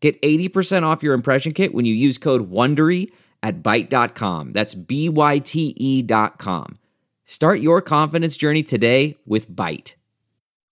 Get 80% off your impression kit when you use code WONDERY at Byte.com. That's BYTE.com. Start your confidence journey today with Byte.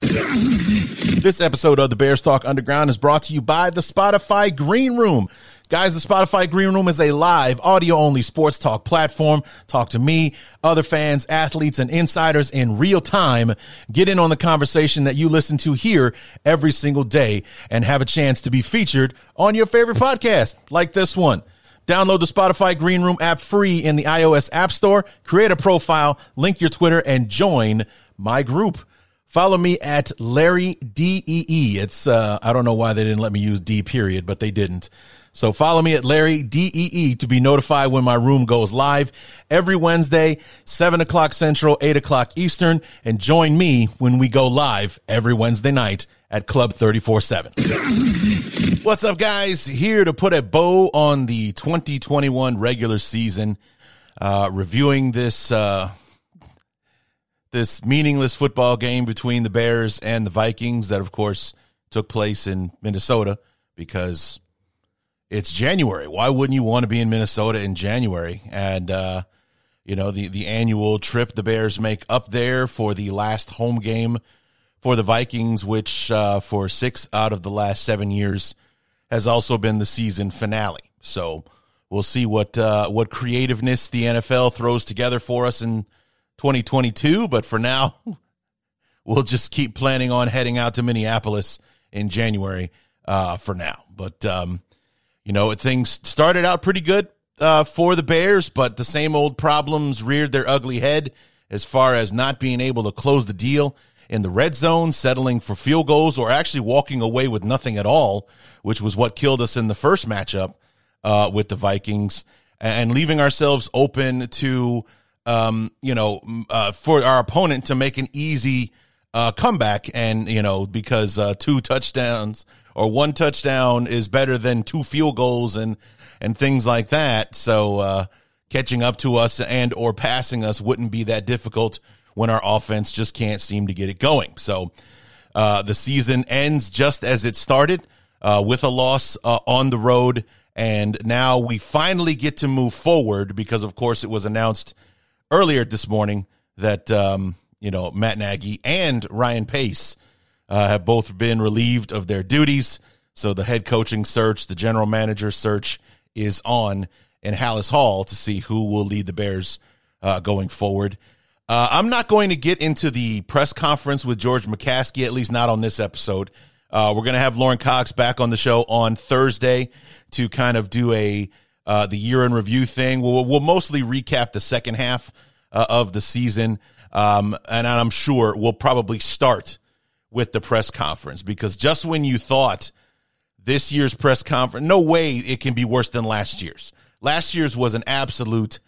This episode of the Bears Talk Underground is brought to you by the Spotify Green Room. Guys, the Spotify Green Room is a live, audio-only sports talk platform. Talk to me, other fans, athletes, and insiders in real time. Get in on the conversation that you listen to here every single day and have a chance to be featured on your favorite podcast, like this one. Download the Spotify Green Room app free in the iOS App Store. Create a profile, link your Twitter, and join my group. Follow me at Larry D E E. It's, I don't know why they didn't let me use D period, but they didn't. So follow me at Larry D E E to be notified when my room goes live every Wednesday, 7 o'clock Central, 8 o'clock Eastern, and join me when we go live every Wednesday night at Club 347. What's up, guys? Here to put a bow on the 2021 regular season, reviewing this meaningless football game between the Bears and the Vikings that, of course, took place in Minnesota because it's January. Why wouldn't you want to be in Minnesota in January? And, the annual trip the Bears make up there for the last home game for the Vikings, which for 6 out of the last 7 years has also been the season finale. So we'll see what creativeness the NFL throws together for us in 2022, but for now, we'll just keep planning on heading out to Minneapolis in January for now. But, things started out pretty good for the Bears, but the same old problems reared their ugly head as far as not being able to close the deal in the red zone, settling for field goals, or actually walking away with nothing at all, which was what killed us in the first matchup with the Vikings, and leaving ourselves open to for our opponent to make an easy comeback. And, because two touchdowns or one touchdown is better than two field goals and things like that. So catching up to us and or passing us wouldn't be that difficult when our offense just can't seem to get it going. So the season ends just as it started with a loss on the road. And now we finally get to move forward because, of course, it was announced earlier this morning that, Matt Nagy and Ryan Pace have both been relieved of their duties. So the head coaching search, the general manager search is on in Hallis Hall to see who will lead the Bears going forward. I'm not going to get into the press conference with George McCaskey, at least not on this episode. We're going to have Lauren Cox back on the show on Thursday to kind of do a the year-in-review thing. We'll mostly recap the second half of the season, and I'm sure we'll probably start with the press conference because just when you thought this year's press conference, no way it can be worse than last year's. Last year's was an absolute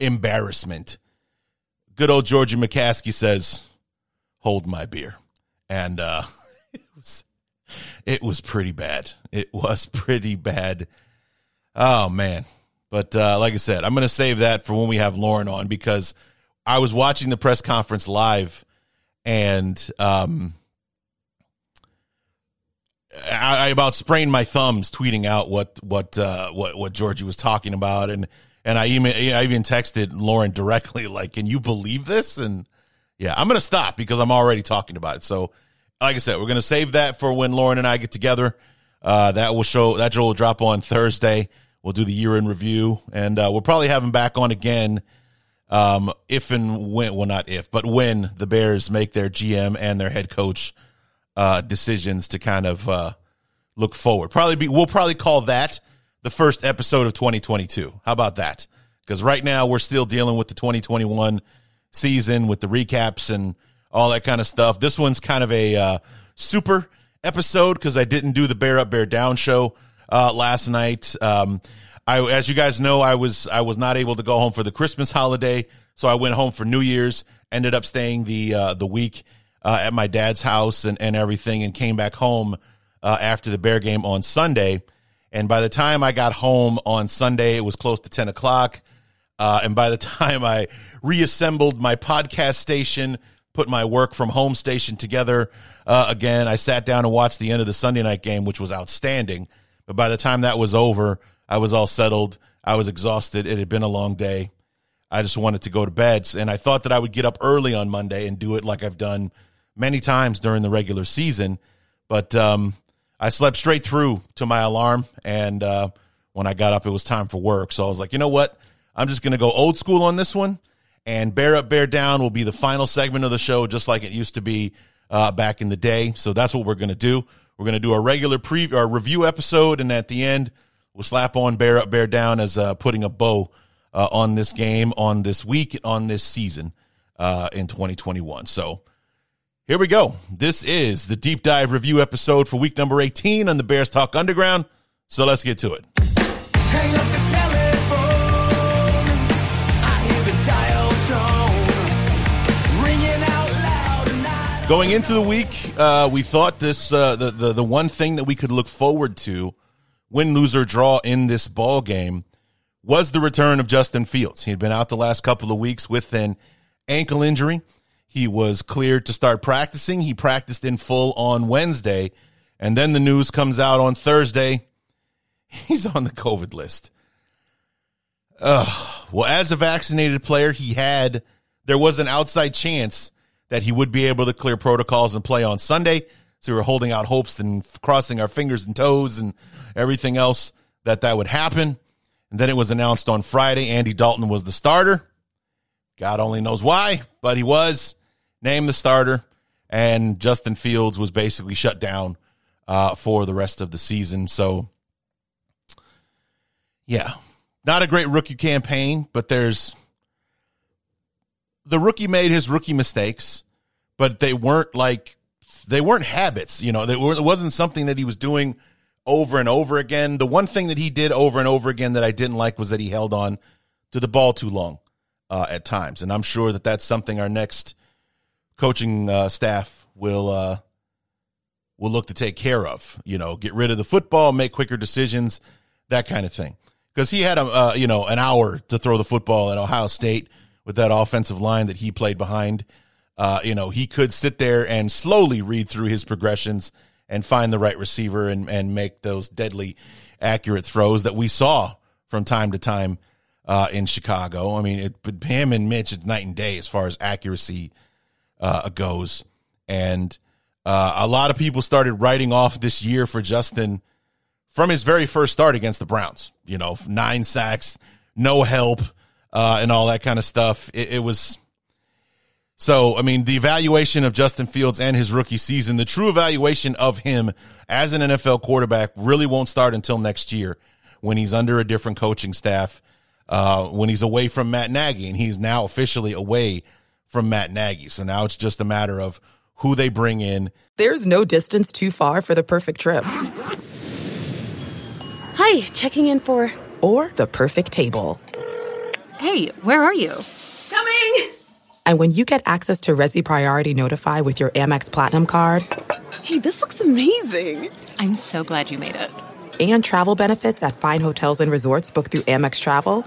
embarrassment. Good old Georgie McCaskey says, hold my beer. And it was pretty bad. It was pretty bad. Oh, man. But like I said, I'm going to save that for when we have Lauren on because I was watching the press conference live and I about sprained my thumbs tweeting out what Georgie was talking about. And I even texted Lauren directly, like, can you believe this? And yeah, I'm going to stop because I'm already talking about it. So like I said, we're going to save that for when Lauren and I get together. That show will drop on Thursday. We'll do the year in review, and we'll probably have him back on again if and when, well, not if, but when the Bears make their GM and their head coach decisions to kind of look forward. We'll probably call that the first episode of 2022. How about that? Because right now we're still dealing with the 2021 season with the recaps and all that kind of stuff. This one's kind of a super episode because I didn't do the Bear Up, Bear Down show last night. As you guys know, I was not able to go home for the Christmas holiday, so I went home for New Year's. Ended up staying the week at my dad's house and everything, and came back home after the Bear game on Sunday. And by the time I got home on Sunday, it was close to 10 o'clock. And by the time I reassembled my podcast station, put my work from home station together again, I sat down and watched the end of the Sunday night game, which was outstanding. But by the time that was over, I was all settled. I was exhausted. It had been a long day. I just wanted to go to bed. And I thought that I would get up early on Monday and do it like I've done many times during the regular season. But I slept straight through to my alarm. And when I got up, it was time for work. So I was like, you know what? I'm just going to go old school on this one. And Bear Up, Bear Down will be the final segment of the show, just like it used to be back in the day. So that's what we're going to do. We're going to do a regular our review episode. And at the end, we'll slap on Bear Up, Bear Down as putting a bow on this game, on this week, on this season in 2021. So here we go. This is the deep dive review episode for week number 18 on the Bears Talk Underground. So let's get to it. Hang up the telephone. I hear the dial tone ringing out loud and I don't. Going into the week, we thought this the one thing that we could look forward to, win, lose, or draw in this ball game, was the return of Justin Fields. He had been out the last couple of weeks with an ankle injury. He was cleared to start practicing. He practiced in full on Wednesday, and then the news comes out on Thursday. He's on the COVID list. Well, as a vaccinated player, there was an outside chance that he would be able to clear protocols and play on Sunday, so we were holding out hopes and crossing our fingers and toes and everything else that would happen. And then it was announced on Friday Andy Dalton was the starter. God only knows why, but he was named the starter. And Justin Fields was basically shut down for the rest of the season. So, yeah, not a great rookie campaign, but the rookie made his rookie mistakes, but they weren't habits. You know, it wasn't something that he was doing over and over again. The one thing that he did over and over again that I didn't like was that he held on to the ball too long at times. And I'm sure that that's something our next coaching staff will look to take care of, you know, get rid of the football, make quicker decisions, that kind of thing. Because he had, an hour to throw the football at Ohio State with that offensive line that he played behind. He could sit there and slowly read through his progressions and find the right receiver and make those deadly accurate throws that we saw from time to time in Chicago. I mean, him and Mitch, it's night and day as far as accuracy goes. And a lot of people started writing off this year for Justin from his very first start against the Browns. You know, 9 sacks, no help, and all that kind of stuff. It was... So, I mean, the evaluation of Justin Fields and his rookie season, the true evaluation of him as an NFL quarterback really won't start until next year when he's under a different coaching staff, when he's away from Matt Nagy, and he's now officially away from Matt Nagy. So now it's just a matter of who they bring in. There's no distance too far for the perfect trip. Hi, checking in for... Or the perfect table. Hey, where are you? Coming! And when you get access to Resi Priority Notify with your Amex Platinum card. Hey, this looks amazing. I'm so glad you made it. And travel benefits at fine hotels and resorts booked through Amex Travel.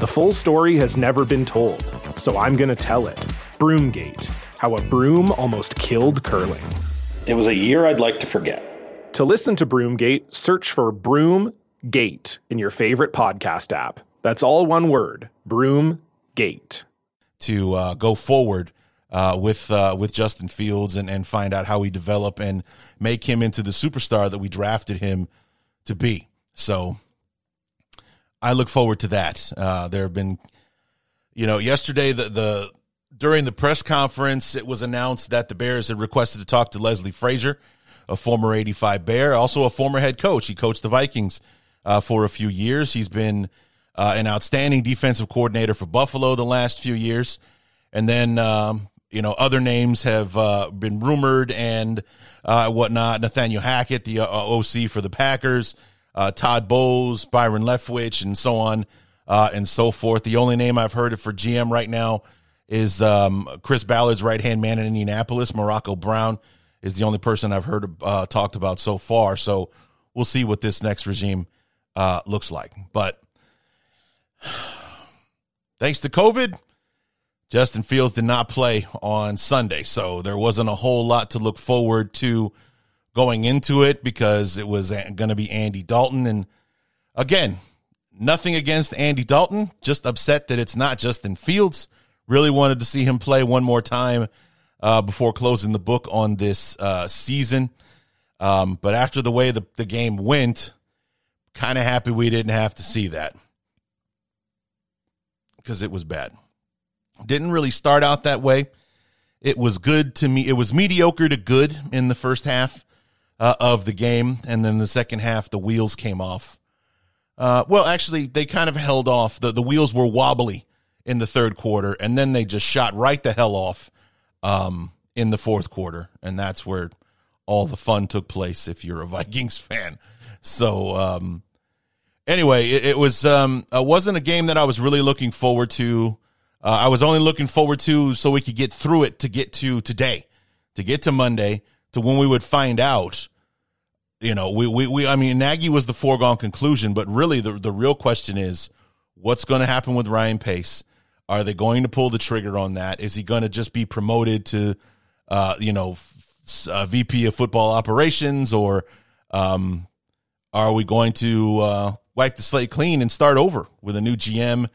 The full story has never been told, so I'm going to tell it. Broomgate, how a broom almost killed curling. It was a year I'd like to forget. To listen to Broomgate, search for Broomgate in your favorite podcast app. That's all one word, Broomgate. To go forward with Justin Fields and find out how we develop and make him into the superstar that we drafted him to be. So I look forward to that. There have been, yesterday the during the press conference, it was announced that the Bears had requested to talk to Leslie Frazier, a former 85 Bear, also a former head coach. He coached the Vikings for a few years. He's been an outstanding defensive coordinator for Buffalo the last few years. And then, other names have been rumored and whatnot. Nathaniel Hackett, the OC for the Packers, Todd Bowles, Byron Leftwich, and so on and so forth. The only name I've heard of for GM right now is Chris Ballard's right-hand man in Indianapolis. Morocco Brown is the only person I've heard talked about so far. So we'll see what this next regime looks like. But thanks to COVID, Justin Fields did not play on Sunday. So there wasn't a whole lot to look forward to going into it because it was going to be Andy Dalton. And again, nothing against Andy Dalton, just upset that it's not Justin Fields. Really wanted to see him play one more time before closing the book on this season. But after the way the game went, kind of happy we didn't have to see that because it was bad. Didn't really start out that way. It was good to me. It was mediocre to good in the first half of the game. And then the second half, the wheels came off. Well, actually, they kind of held off. The wheels were wobbly in the third quarter, and then they just shot right the hell off in the fourth quarter, and that's where all the fun took place if you're a Vikings fan. So anyway, it was it wasn't a game that I was really looking forward to. I was only looking forward to so we could get through it to get to today, to get to Monday, to when we would find out. Nagy was the foregone conclusion, but really the real question is, what's going to happen with Ryan Pace? Are they going to pull the trigger on that? Is he going to just be promoted to, VP of football operations, or are we going to wipe the slate clean and start over with a new GM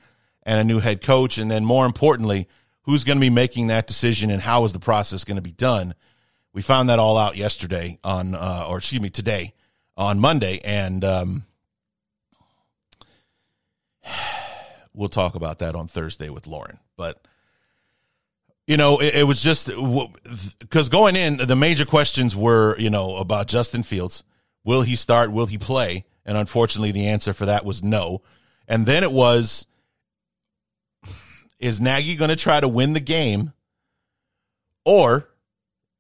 and a new head coach? And then more importantly, who's going to be making that decision and how is the process going to be done? We found that all out yesterday today on Monday. And, we'll talk about that on Thursday with Lauren. But, it was just because going in, the major questions were, about Justin Fields. Will he start? Will he play? And unfortunately, the answer for that was no. And then it was, is Nagy going to try to win the game? Or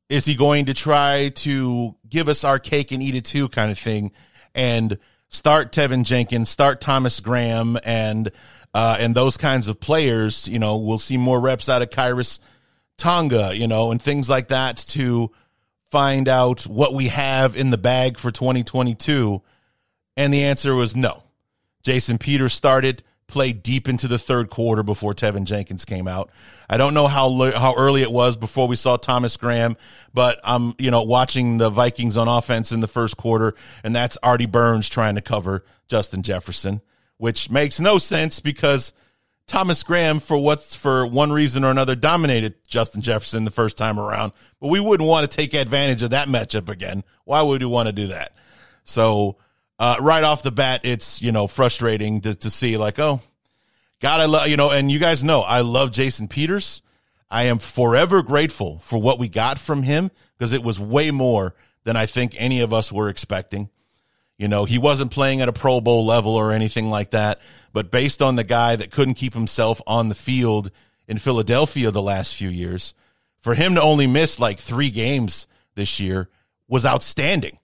is he going to try to give us our cake and eat it too kind of thing? And start Tevin Jenkins, start Thomas Graham, and those kinds of players. We'll see more reps out of Khyiris Tonga, and things like that to find out what we have in the bag for 2022. And the answer was no. Jason Peters started, played deep into the third quarter before Tevin Jenkins came out. I don't know how early it was before we saw Thomas Graham, but I'm watching the Vikings on offense in the first quarter, and that's Artie Burns trying to cover Justin Jefferson, which makes no sense because Thomas Graham, for one reason or another, dominated Justin Jefferson the first time around, but we wouldn't want to take advantage of that matchup again. Why would we want to do that? So right off the bat, it's, frustrating to see, like, oh, God, I love, and you guys know I love Jason Peters. I am forever grateful for what we got from him because it was way more than I think any of us were expecting. He wasn't playing at a Pro Bowl level or anything like that, but based on the guy that couldn't keep himself on the field in Philadelphia the last few years, for him to only miss like 3 games this year was outstanding.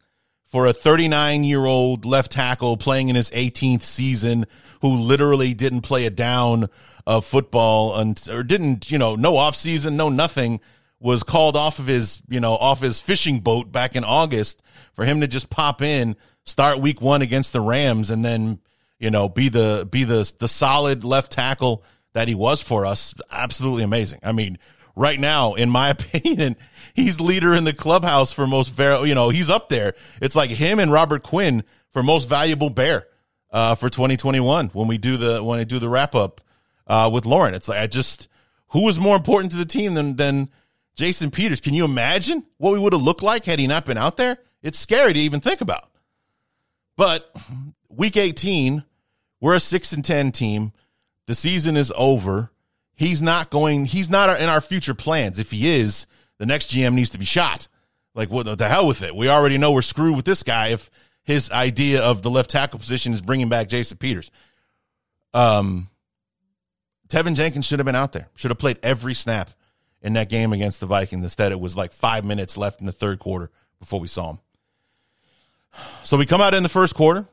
For a 39-year-old left tackle playing in his 18th season who literally didn't play a down of football no offseason, no nothing, was called off of his, off his fishing boat back in August, for him to just pop in, start week 1 against the Rams, and then, be the solid left tackle that he was for us, absolutely amazing. I mean, right now, in my opinion. He's leader in the clubhouse for most valuable. You know, he's up there. It's like him and Robert Quinn for most valuable Bear for 2021 when we do the wrap up with Lauren. It's like, I just, who was more important to the team than Jason Peters? Can you imagine what we would have looked like had he not been out there? It's scary to even think about. But week 18, we're a 6-10 team. The season is over. He's not in our future plans. If he is, the next GM needs to be shot. Like, what the hell with it? We already know we're screwed with this guy if his idea of the left tackle position is bringing back Jason Peters. Tevin Jenkins should have been out there. Should have played every snap in that game against the Vikings. Instead, it was like 5 minutes left in the third quarter before we saw him. So we come out in the first quarter,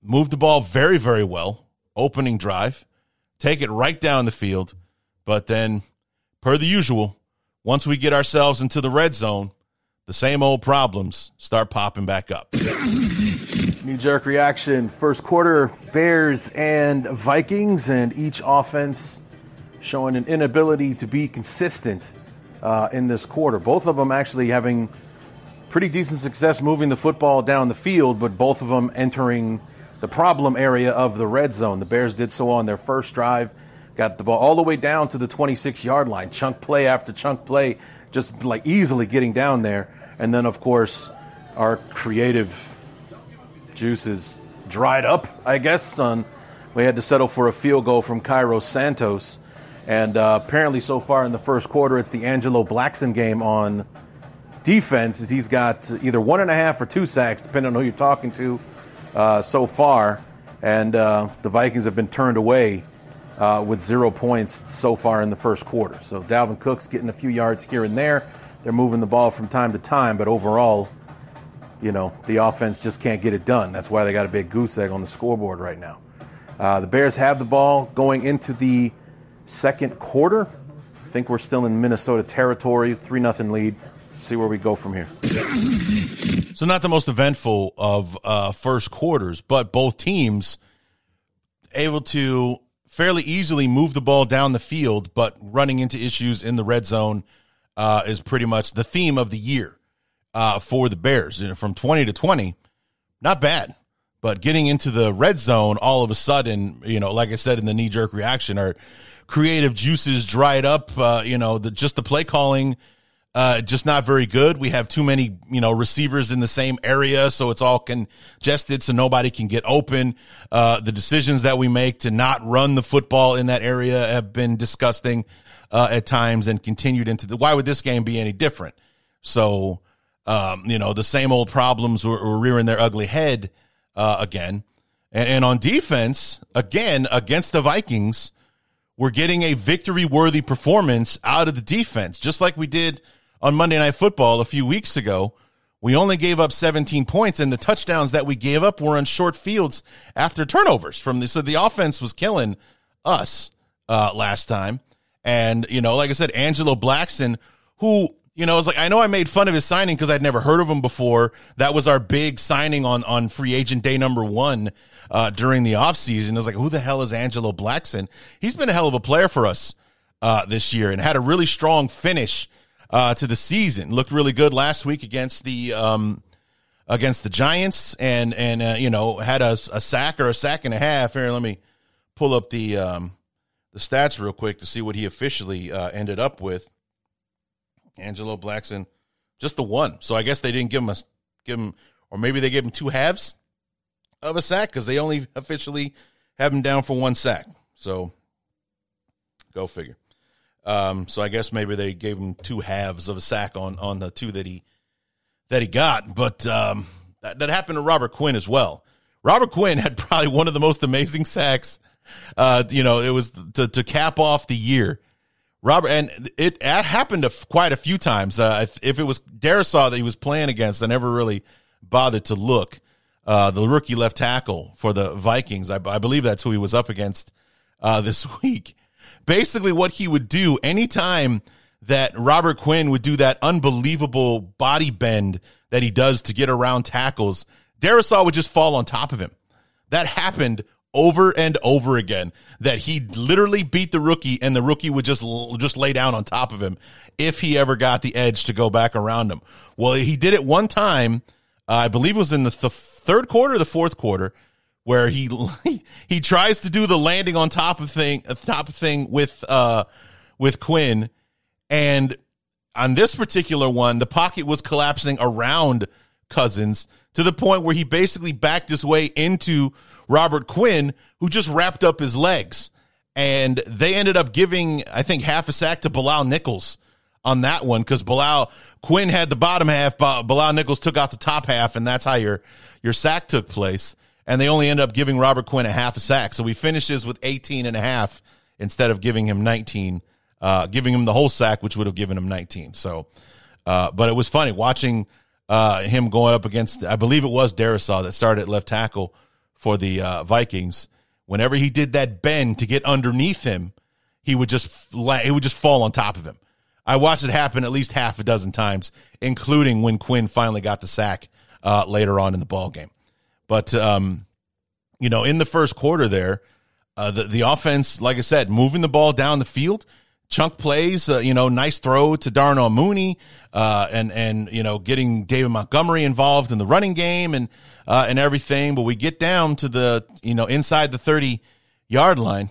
move the ball very, very well, opening drive, take it right down the field, but then, per the usual, once we get ourselves into the red zone, the same old problems start popping back up. Knee-jerk reaction, first quarter, Bears and Vikings, and each offense showing an inability to be consistent in this quarter. Both of them actually having pretty decent success moving the football down the field, but both of them entering the problem area of the red zone. The Bears did so on their first drive, got the ball all the way down to the 26-yard line, chunk play after chunk play, just like easily getting down there. And then, of course, our creative juices dried up, I guess, son. We had to settle for a field goal from Cairo Santos. And apparently so far in the first quarter, it's the Angelo Blackson game on defense, is he's got either 1.5 or 2 sacks, depending on who you're talking to, so far. And the Vikings have been turned away with 0 points so far in the first quarter. So Dalvin Cook's getting a few yards here and there. They're moving the ball from time to time, but overall, you know, the offense just can't get it done. That's why they got a big goose egg on the scoreboard right now. The Bears have the ball going into the second quarter. I think we're still in Minnesota territory, 3-0 lead. See where we go from here. So not the most eventful of first quarters, but both teams able to fairly easily move the ball down the field, but running into issues in the red zone is pretty much the theme of the year for the Bears. You know, from 20 to 20, not bad, but getting into the red zone all of a sudden, you know, like I said in the knee-jerk reaction, our creative juices dried up, you know, just the play calling, just not very good. We have too many, you know, receivers in the same area, so it's all congested, so nobody can get open. The decisions that we make to not run the football in that area have been disgusting at times, and continued into why would this game be any different? So, you know, the same old problems were rearing their ugly head again. And on defense, again, against the Vikings, we're getting a victory-worthy performance out of the defense, just like we did on Monday Night Football a few weeks ago. We only gave up 17 points, and the touchdowns that we gave up were on short fields after turnovers. So the offense was killing us last time. And, you know, like I said, Angelo Blackson, who, you know, is like, I know I made fun of his signing because I'd never heard of him before. That was our big signing on free agent day number 1 during the offseason. I was like, who the hell is Angelo Blackson? He's been a hell of a player for us this year and had a really strong finish to the season. Looked really good last week against the Giants, and you know, had a sack or a sack and a half. Here, let me pull up the stats real quick to see what he officially ended up with. Angelo Blackson, just the 1. So I guess they didn't give him, or maybe they gave him 2 halves of a sack because they only officially have him down for 1 sack. So go figure. So I guess maybe they gave him 2 halves of a sack on the 2 that he got. But that happened to Robert Quinn as well. Robert Quinn had probably one of the most amazing sacks. You know, it was to cap off the year. Robert, and it happened quite a few times. If it was Darrisaw that he was playing against, I never really bothered to look. The rookie left tackle for the Vikings, I believe that's who he was up against this week. Basically what he would do anytime that Robert Quinn would do that unbelievable body bend that he does to get around tackles, Darrisaw would just fall on top of him. That happened over and over again that he literally beat the rookie and the rookie would just lay down on top of him if he ever got the edge to go back around him. Well, he did it one time, I believe it was in the third quarter or the fourth quarter, where he tries to do the landing on top of thing with Quinn, and on this particular one, the pocket was collapsing around Cousins to the point where he basically backed his way into Robert Quinn, who just wrapped up his legs. And they ended up giving, I think, half a sack to Bilal Nichols on that one, because Quinn had the bottom half, Bilal Nichols took out the top half, and that's how your sack took place. And they only ended up giving Robert Quinn a half a sack. So he finishes with 18 and a half instead of giving him 19, giving him the whole sack, which would have given him 19. So, but it was funny watching him going up against, I believe it was Darrisaw that started at left tackle for the Vikings. Whenever he did that bend to get underneath him, he would just fall on top of him. I watched it happen at least half a dozen times, including when Quinn finally got the sack later on in the ball game. But, in the first quarter there, the offense, like I said, moving the ball down the field, chunk plays, nice throw to Darnell Mooney, and getting David Montgomery involved in the running game and everything. But we get down to the, inside the 30-yard line,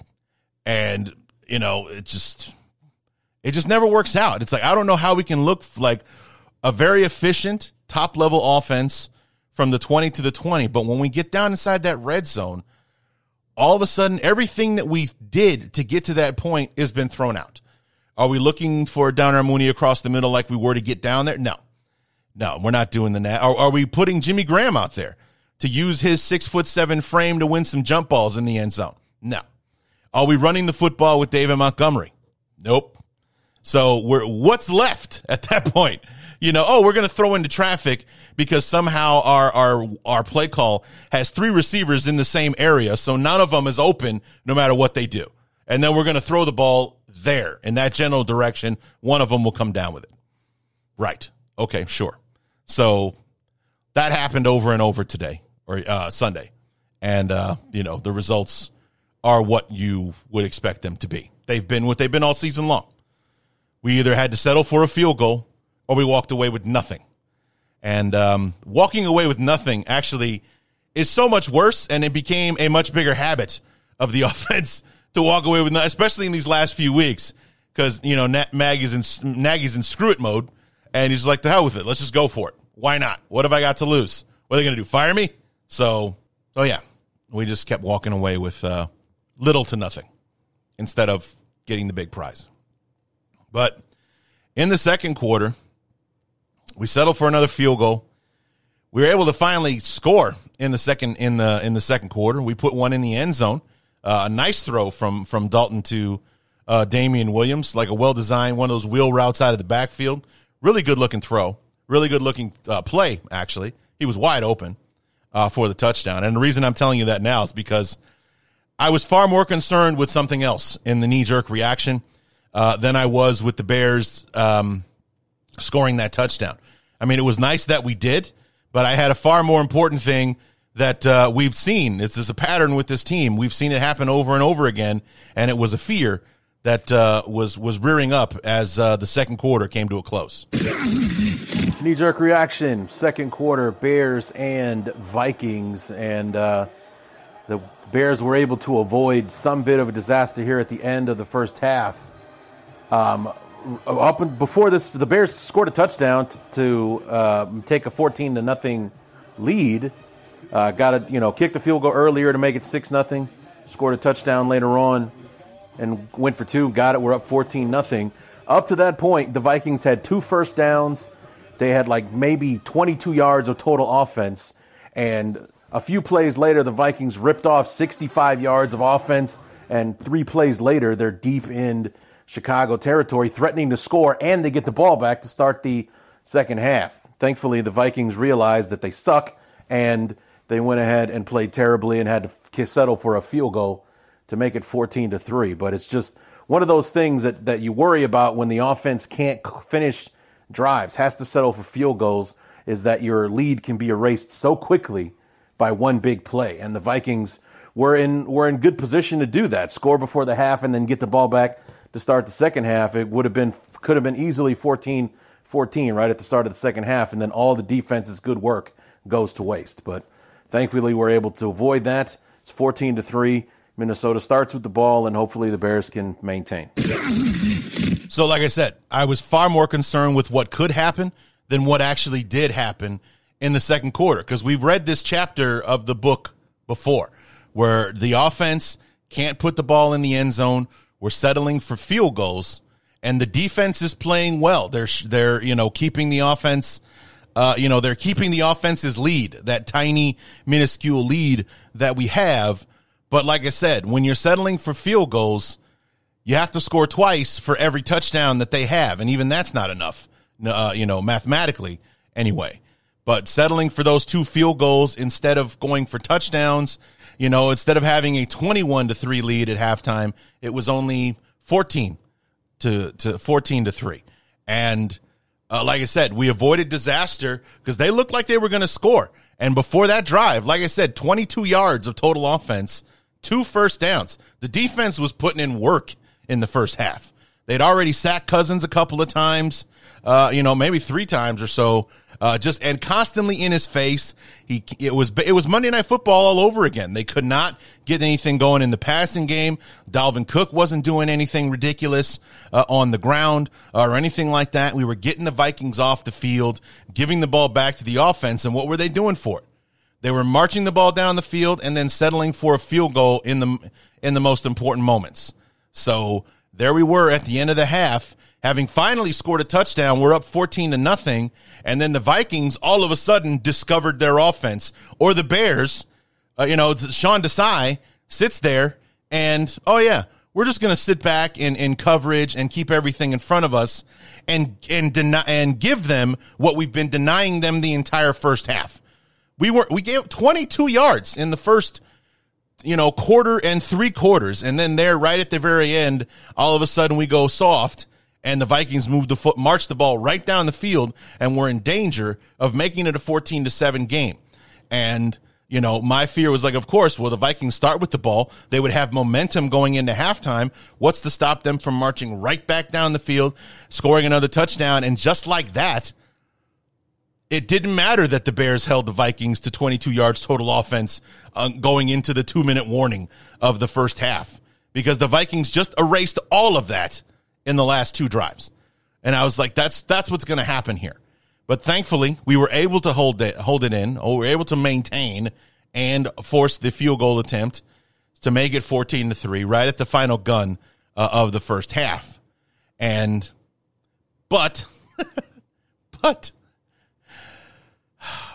and, it just never works out. It's like, I don't know how we can look like a very efficient top-level offense from the 20 to the 20, but when we get down inside that red zone, all of a sudden everything that we did to get to that point has been thrown out. Are we looking for Darnell Mooney across the middle like we were to get down there? No, we're not doing that. Are we putting Jimmy Graham out there to use his 6'7" frame to win some jump balls in the end zone? No. Are we running the football with David Montgomery? Nope. So what's left at that point? We're going to throw into traffic because somehow our play call has three receivers in the same area, so none of them is open no matter what they do. And then we're going to throw the ball there in that general direction. One of them will come down with it. Right. Okay, sure. So that happened over and over today or Sunday. And, the results are what you would expect them to be. They've been what they've been all season long. We either had to settle for a field goal, or we walked away with nothing. And walking away with nothing actually is so much worse, and it became a much bigger habit of the offense to walk away with nothing, especially in these last few weeks, because, Nagy's in screw-it mode, and he's like, to hell with it. Let's just go for it. Why not? What have I got to lose? What are they going to do, fire me? So yeah, we just kept walking away with little to nothing instead of getting the big prize. But in the second quarter, we settled for another field goal. We were able to finally score in the second quarter. We put one in the end zone. A nice throw from Dalton to Damian Williams, like a well-designed one of those wheel routes out of the backfield. Really good-looking throw. Really good-looking play, actually. He was wide open for the touchdown. And the reason I'm telling you that now is because I was far more concerned with something else in the knee-jerk reaction than I was with the Bears scoring that touchdown. I mean, it was nice that we did, but I had a far more important thing that we've seen. It's just a pattern with this team. We've seen it happen over and over again, and it was a fear that was rearing up as the second quarter came to a close. Knee-jerk reaction, second quarter, Bears and Vikings, and the Bears were able to avoid some bit of a disaster here at the end of the first half. Up before this, the Bears scored a touchdown to take a 14-0 lead. Kicked the field goal earlier to make it 6-0. Scored a touchdown later on, and went for two. Got it. We're up 14-0. Up to that point, the Vikings had two first downs. They had like maybe 22 yards of total offense, and a few plays later, the Vikings ripped off 65 yards of offense, and 3 plays later, they're deep in Chicago territory, threatening to score, and they get the ball back to start the second half. Thankfully, the Vikings realized that they suck, and they went ahead and played terribly and had to settle for a field goal to make it 14-3. But it's just one of those things that you worry about when the offense can't finish drives, has to settle for field goals, is that your lead can be erased so quickly by one big play. And the Vikings we're in good position to do that. Score before the half and then get the ball back to start the second half. It could have been easily 14-14 right at the start of the second half, and then all the defense's good work goes to waste. But thankfully, we're able to avoid that. It's 14-3. Minnesota starts with the ball, and hopefully the Bears can maintain. So, like I said, I was far more concerned with what could happen than what actually did happen in the second quarter, because we've read this chapter of the book before where the offense can't put the ball in the end zone. We're settling for field goals, and the defense is playing well. They're keeping the offense, they're keeping the offense's lead, that tiny, minuscule lead that we have. But like I said, when you're settling for field goals, you have to score twice for every touchdown that they have, and even that's not enough, mathematically anyway. But settling for those two field goals instead of going for touchdowns, instead of having a 21-3 lead at halftime, it was only 14-3. And like I said, we avoided disaster because they looked like they were going to score. And before that drive, like I said, 22 yards of total offense, 2 first downs. The defense was putting in work in the first half. They'd already sacked Cousins a couple of times, maybe 3 times or so, and constantly in his face. It was Monday Night Football all over again. They could not get anything going in the passing game. Dalvin Cook wasn't doing anything ridiculous on the ground or anything like that. We were getting the Vikings off the field, giving the ball back to the offense, and what were they doing for it? They were marching the ball down the field and then settling for a field goal in the most important moments. So there we were at the end of the half, having finally scored a touchdown. We're up 14-0, and then the Vikings all of a sudden discovered their offense. Or the Bears, Sean Desai sits there and, we're just going to sit back in coverage and keep everything in front of us and give them what we've been denying them the entire first half. We gave 22 yards in the first quarter and three quarters, and then there right at the very end, all of a sudden we go soft, and the Vikings march the ball right down the field, and we're in danger of making it a 14-7 game. And my fear was like, of course, the Vikings start with the ball. They would have momentum going into halftime. What's to stop them from marching right back down the field, scoring another touchdown? And just like that, it didn't matter that the Bears held the Vikings to 22 yards total offense going into the 2-minute warning of the first half, because the Vikings just erased all of that in the last 2 drives. And I was like, that's what's going to happen here. But thankfully, we were able to hold it in, or we were able to maintain and force the field goal attempt to make it 14-3 right at the final gun of the first half. But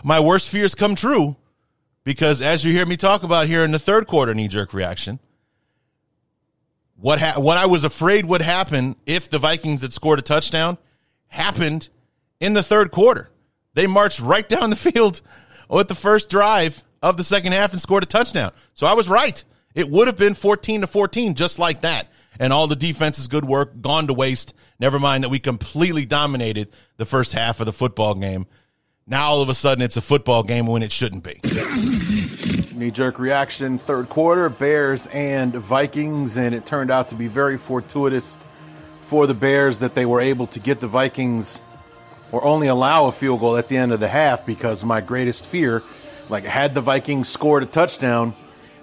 my worst fears come true, because as you hear me talk about here in the third quarter knee-jerk reaction, what I was afraid would happen if the Vikings had scored a touchdown happened in the third quarter. They marched right down the field with the first drive of the second half and scored a touchdown. So I was right. It would have been 14-14 just like that, and all the defense's good work gone to waste, never mind that we completely dominated the first half of the football game. Now, all of a sudden, it's a football game when it shouldn't be. Knee-jerk reaction, third quarter, Bears and Vikings, and it turned out to be very fortuitous for the Bears that they were able to get the Vikings or only allow a field goal at the end of the half, because my greatest fear, had the Vikings scored a touchdown,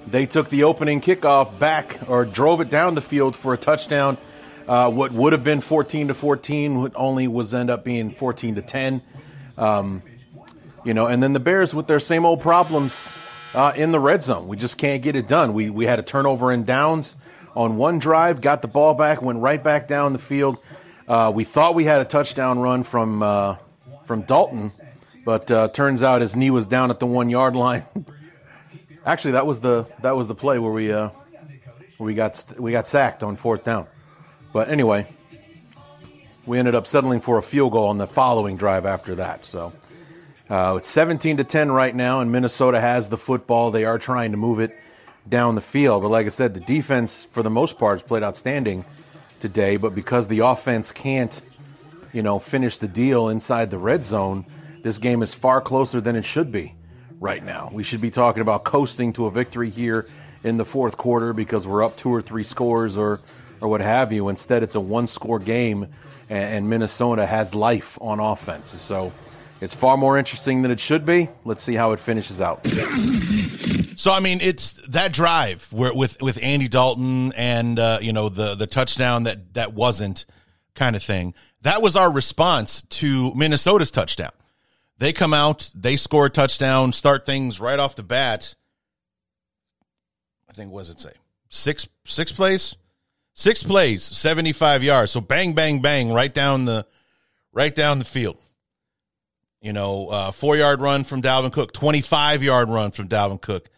they took the opening kickoff back or drove it down the field for a touchdown. What would have been 14-14 would only end up being 14-10. And then the Bears with their same old problems in the red zone. We just can't get it done. We had a turnover in downs on one drive, got the ball back, went right back down the field. We thought we had a touchdown run from Dalton, but turns out his knee was down at the 1-yard line. Actually, that was the play where we got sacked on fourth down. But anyway, we ended up settling for a field goal on the following drive after that. So it's 17-10 right now, and Minnesota has the football. They are trying to move it down the field. But like I said, the defense, for the most part, has played outstanding today. But because the offense can't, finish the deal inside the red zone, this game is far closer than it should be right now. We should be talking about coasting to a victory here in the fourth quarter because we're up 2 or 3 scores or what have you. Instead, it's a one-score game, and Minnesota has life on offense. So it's far more interesting than it should be. Let's see how it finishes out. So, I mean, it's that drive where, with Andy Dalton and, you know, the touchdown that wasn't kind of thing. That was our response to Minnesota's touchdown. They come out, they score a touchdown, start things right off the bat. I think, what does it say? Six plays? 6 plays, 75 yards. So bang, bang, bang, right down the field. You know, 4-yard run from Dalvin Cook, 25-yard run from Dalvin Cook.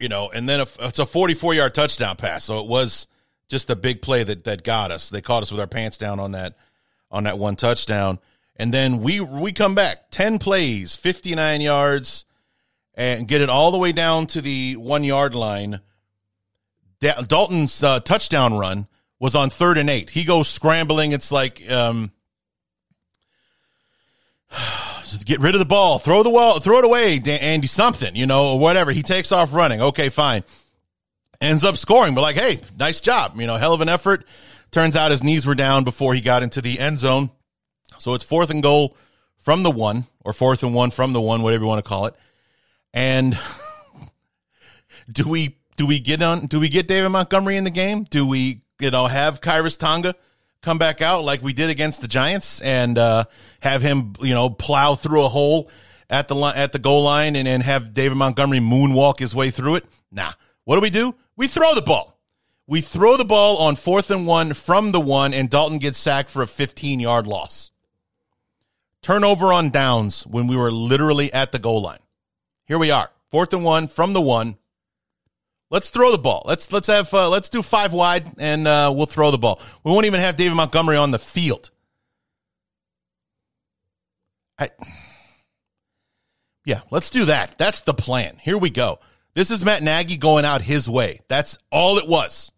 You know, and then it's a 44-yard touchdown pass. So it was just a big play that got us. They caught us with our pants down on that one touchdown. And then we come back 10 plays, 59 yards, and get it all the way down to the 1-yard line. Dalton's touchdown run was on 3rd and 8. He goes scrambling. It's like, get rid of the ball, throw it away, Andy, something, you know, or whatever. He takes off running. Okay, fine. Ends up scoring. But like, hey, nice job. You know, hell of an effort. Turns out his knees were down before he got into the end zone. So it's 4th and goal from the 1, or 4th and 1 from the 1, whatever you want to call it. And do we get David Montgomery in the game? Do we, you know, have Khyiris Tonga come back out like we did against the Giants and have him, you know, plow through a hole at the goal line and have David Montgomery moonwalk his way through it? Nah. What do? We throw the ball. We throw the ball on 4th and 1 from the 1, and Dalton gets sacked for a 15-yard loss. Turnover on downs when we were literally at the goal line. Here we are, 4th and 1 from the 1. Let's throw the ball. Let's do 5 wide, and we'll throw the ball. We won't even have David Montgomery on the field. Let's do that. That's the plan. Here we go. This is Matt Nagy going out his way. That's all it was.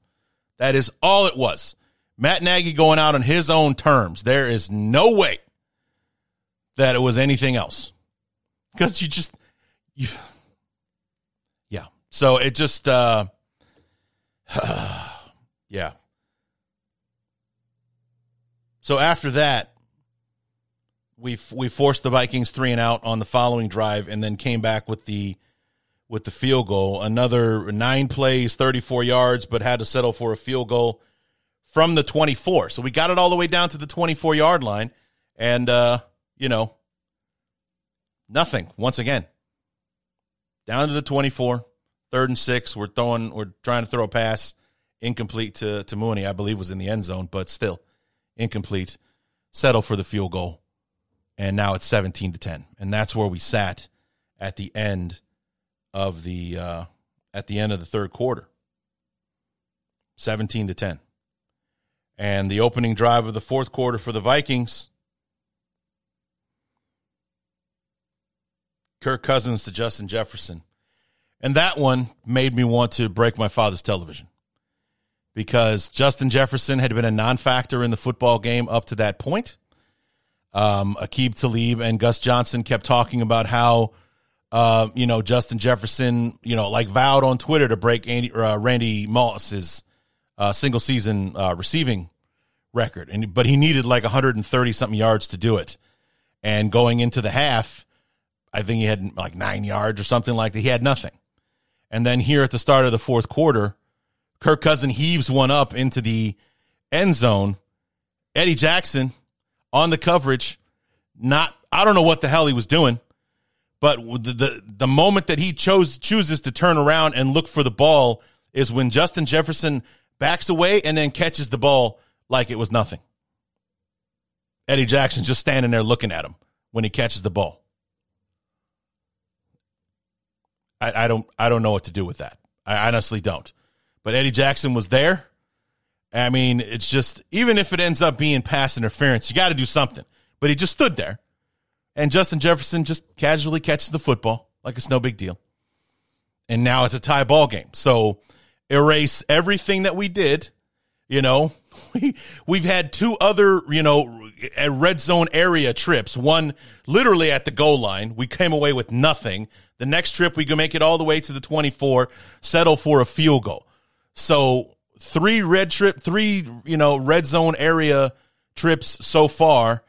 That is all it was. Matt Nagy going out on his own terms. There is no way that it was anything else. Because you yeah. So it just, yeah. So after that, we forced the Vikings 3 and out on the following drive, and then came back with the field goal. Another 9 plays, 34 yards, but had to settle for a field goal from the 24. So we got it all the way down to the 24-yard line, and, you know, nothing once again. Down to the 24. 3rd and 6, we're trying to throw a pass, incomplete to Mooney, I believe was in the end zone, but still incomplete. Settle for the field goal, and now it's 17-10, and that's where we sat at the end of the third quarter. 17-10, and the opening drive of the fourth quarter for the Vikings. Kirk Cousins to Justin Jefferson. And that one made me want to break my father's television, because Justin Jefferson had been a non-factor in the football game up to that point. Aqib Talib and Gus Johnson kept talking about how, you know, Justin Jefferson, you know, like vowed on Twitter to break Randy Moss's single-season receiving record. But he needed like 130-something yards to do it. And going into the half, I think he had like 9 yards or something like that. He had nothing. And then here at the start of the fourth quarter, Kirk Cousins heaves one up into the end zone. Eddie Jackson on the coverage, I don't know what the hell he was doing, but the moment that he chooses to turn around and look for the ball is when Justin Jefferson backs away and then catches the ball like it was nothing. Eddie Jackson just standing there looking at him when he catches the ball. I don't know what to do with that. I honestly don't. But Eddie Jackson was there. I mean, it's just, even if it ends up being pass interference, you got to do something. But he just stood there. And Justin Jefferson just casually catches the football like it's no big deal. And now it's a tie ball game. So erase everything that we did. You know, we've had 2 other, you know, red zone area trips. One literally at the goal line. We came away with nothing. The next trip, we can make it all the way to the 24, settle for a field goal. So three red zone area trips so far,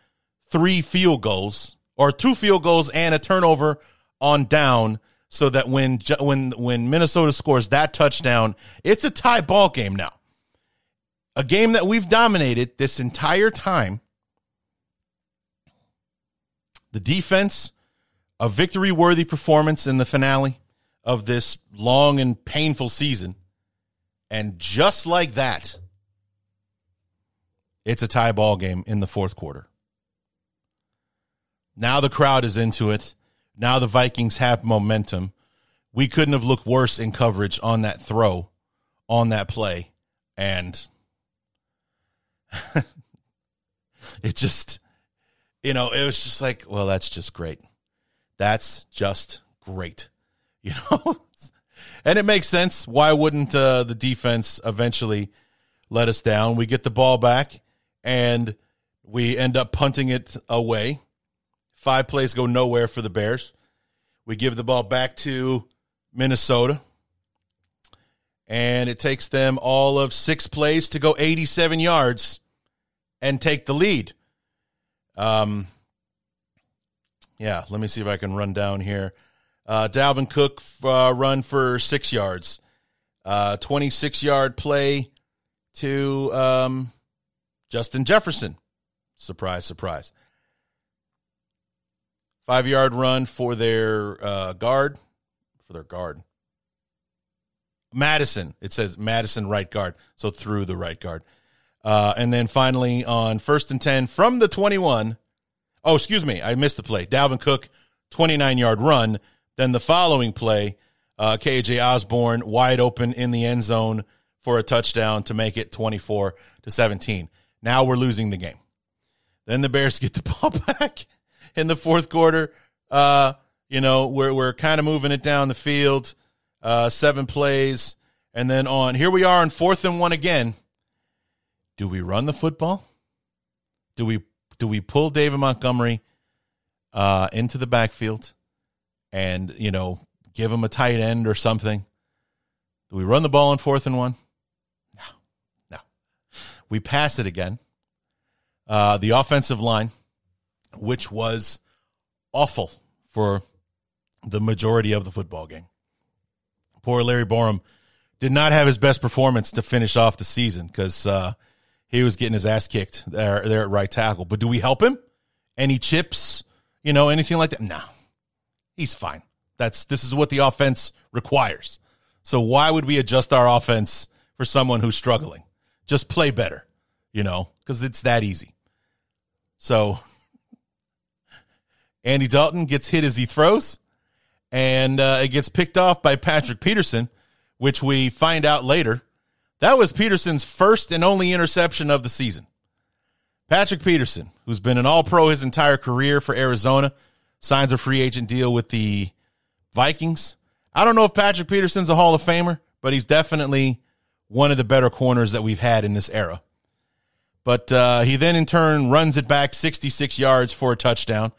three field goals or two field goals and a turnover on down. So that when Minnesota scores that touchdown, it's a tie ball game now. A game that we've dominated this entire time. The defense, a victory-worthy performance in the finale of this long and painful season. And just like that, it's a tie ball game in the fourth quarter. Now the crowd is into it. Now the Vikings have momentum. We couldn't have looked worse in coverage on that throw, on that play. And it just, you know, it was just like, well, that's just great. That's just great, you know? And it makes sense. Why wouldn't the defense eventually let us down? We get the ball back, and we end up punting it away. 5 plays go nowhere for the Bears. We give the ball back to Minnesota, and it takes them all of 6 plays to go 87 yards and take the lead. Yeah, let me see if I can run down here. Dalvin Cook run for 6 yards. 26-yard play to Justin Jefferson. Surprise, surprise. 5-yard run for their guard. Madison. It says Madison right guard, so through the right guard. And then finally on 1st and 10 from the 21. Oh, excuse me, I missed the play. Dalvin Cook, 29-yard run. Then the following play, KJ Osborne wide open in the end zone for a touchdown to make it 24-17. Now we're losing the game. Then the Bears get the ball back in the fourth quarter. We're kind of moving it down the field. 7 plays, and then here we are on 4th and 1 again. Do we run the football? Do we pull David Montgomery into the backfield and, you know, give him a tight end or something? Do we run the ball on 4th and 1? No. We pass it again. The offensive line, which was awful for the majority of the football game. Poor Larry Borum did not have his best performance to finish off the season because he was getting his ass kicked there at right tackle. But do we help him? Any chips? You know, anything like that? No. He's fine. This is what the offense requires. So why would we adjust our offense for someone who's struggling? Just play better, you know, because it's that easy. So Andy Dalton gets hit as he throws. And it gets picked off by Patrick Peterson, which we find out later. That was Peterson's first and only interception of the season. Patrick Peterson, who's been an all-pro his entire career for Arizona, signs a free agent deal with the Vikings. I don't know if Patrick Peterson's a Hall of Famer, but he's definitely one of the better corners that we've had in this era. But he then in turn runs it back 66 yards for a touchdown,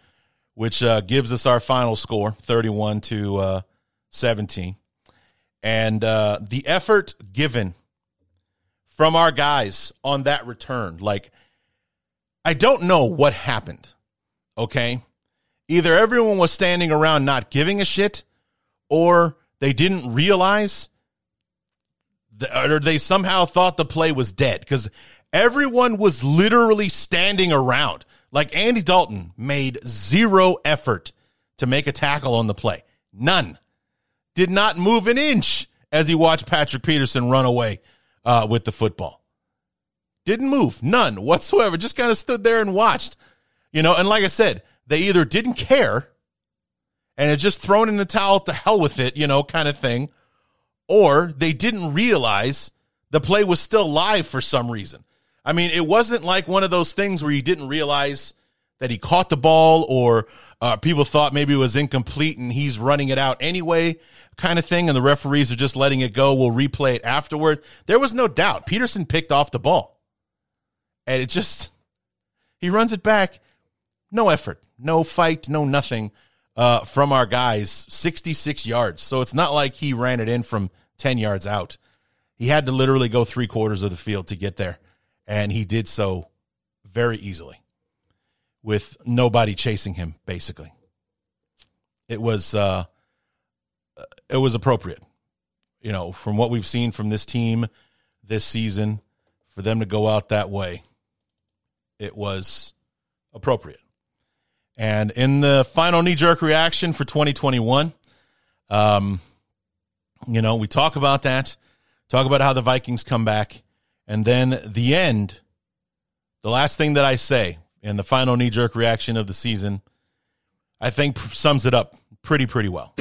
which gives us our final score, 31-17. And the effort given from our guys on that return, like, I don't know what happened, okay? Either everyone was standing around not giving a shit, or they didn't realize, or they somehow thought the play was dead, because everyone was literally standing around. Like, Andy Dalton made zero effort to make a tackle on the play. None. Did not move an inch as he watched Patrick Peterson run away with the football. Didn't move. None whatsoever. Just kind of stood there and watched. You know, and like I said, they either didn't care and had just thrown in the towel, to hell with it, you know, kind of thing, or they didn't realize the play was still live for some reason. I mean, it wasn't like one of those things where you didn't realize that he caught the ball, or people thought maybe it was incomplete and he's running it out anyway kind of thing, and the referees are just letting it go. We'll replay it afterward. There was no doubt. Peterson picked off the ball, and He runs it back. No effort, no fight, no nothing from our guys, 66 yards. So it's not like he ran it in from 10 yards out. He had to literally go three quarters of the field to get there, and he did so very easily with nobody chasing him, basically. It was appropriate, you know, from what we've seen from this team this season, for them to go out that way. It was appropriate. And in the final knee-jerk reaction for 2021, you know, we talk about that, talk about how the Vikings come back, and then the end, the last thing that I say in the final knee-jerk reaction of the season, I think sums it up pretty well.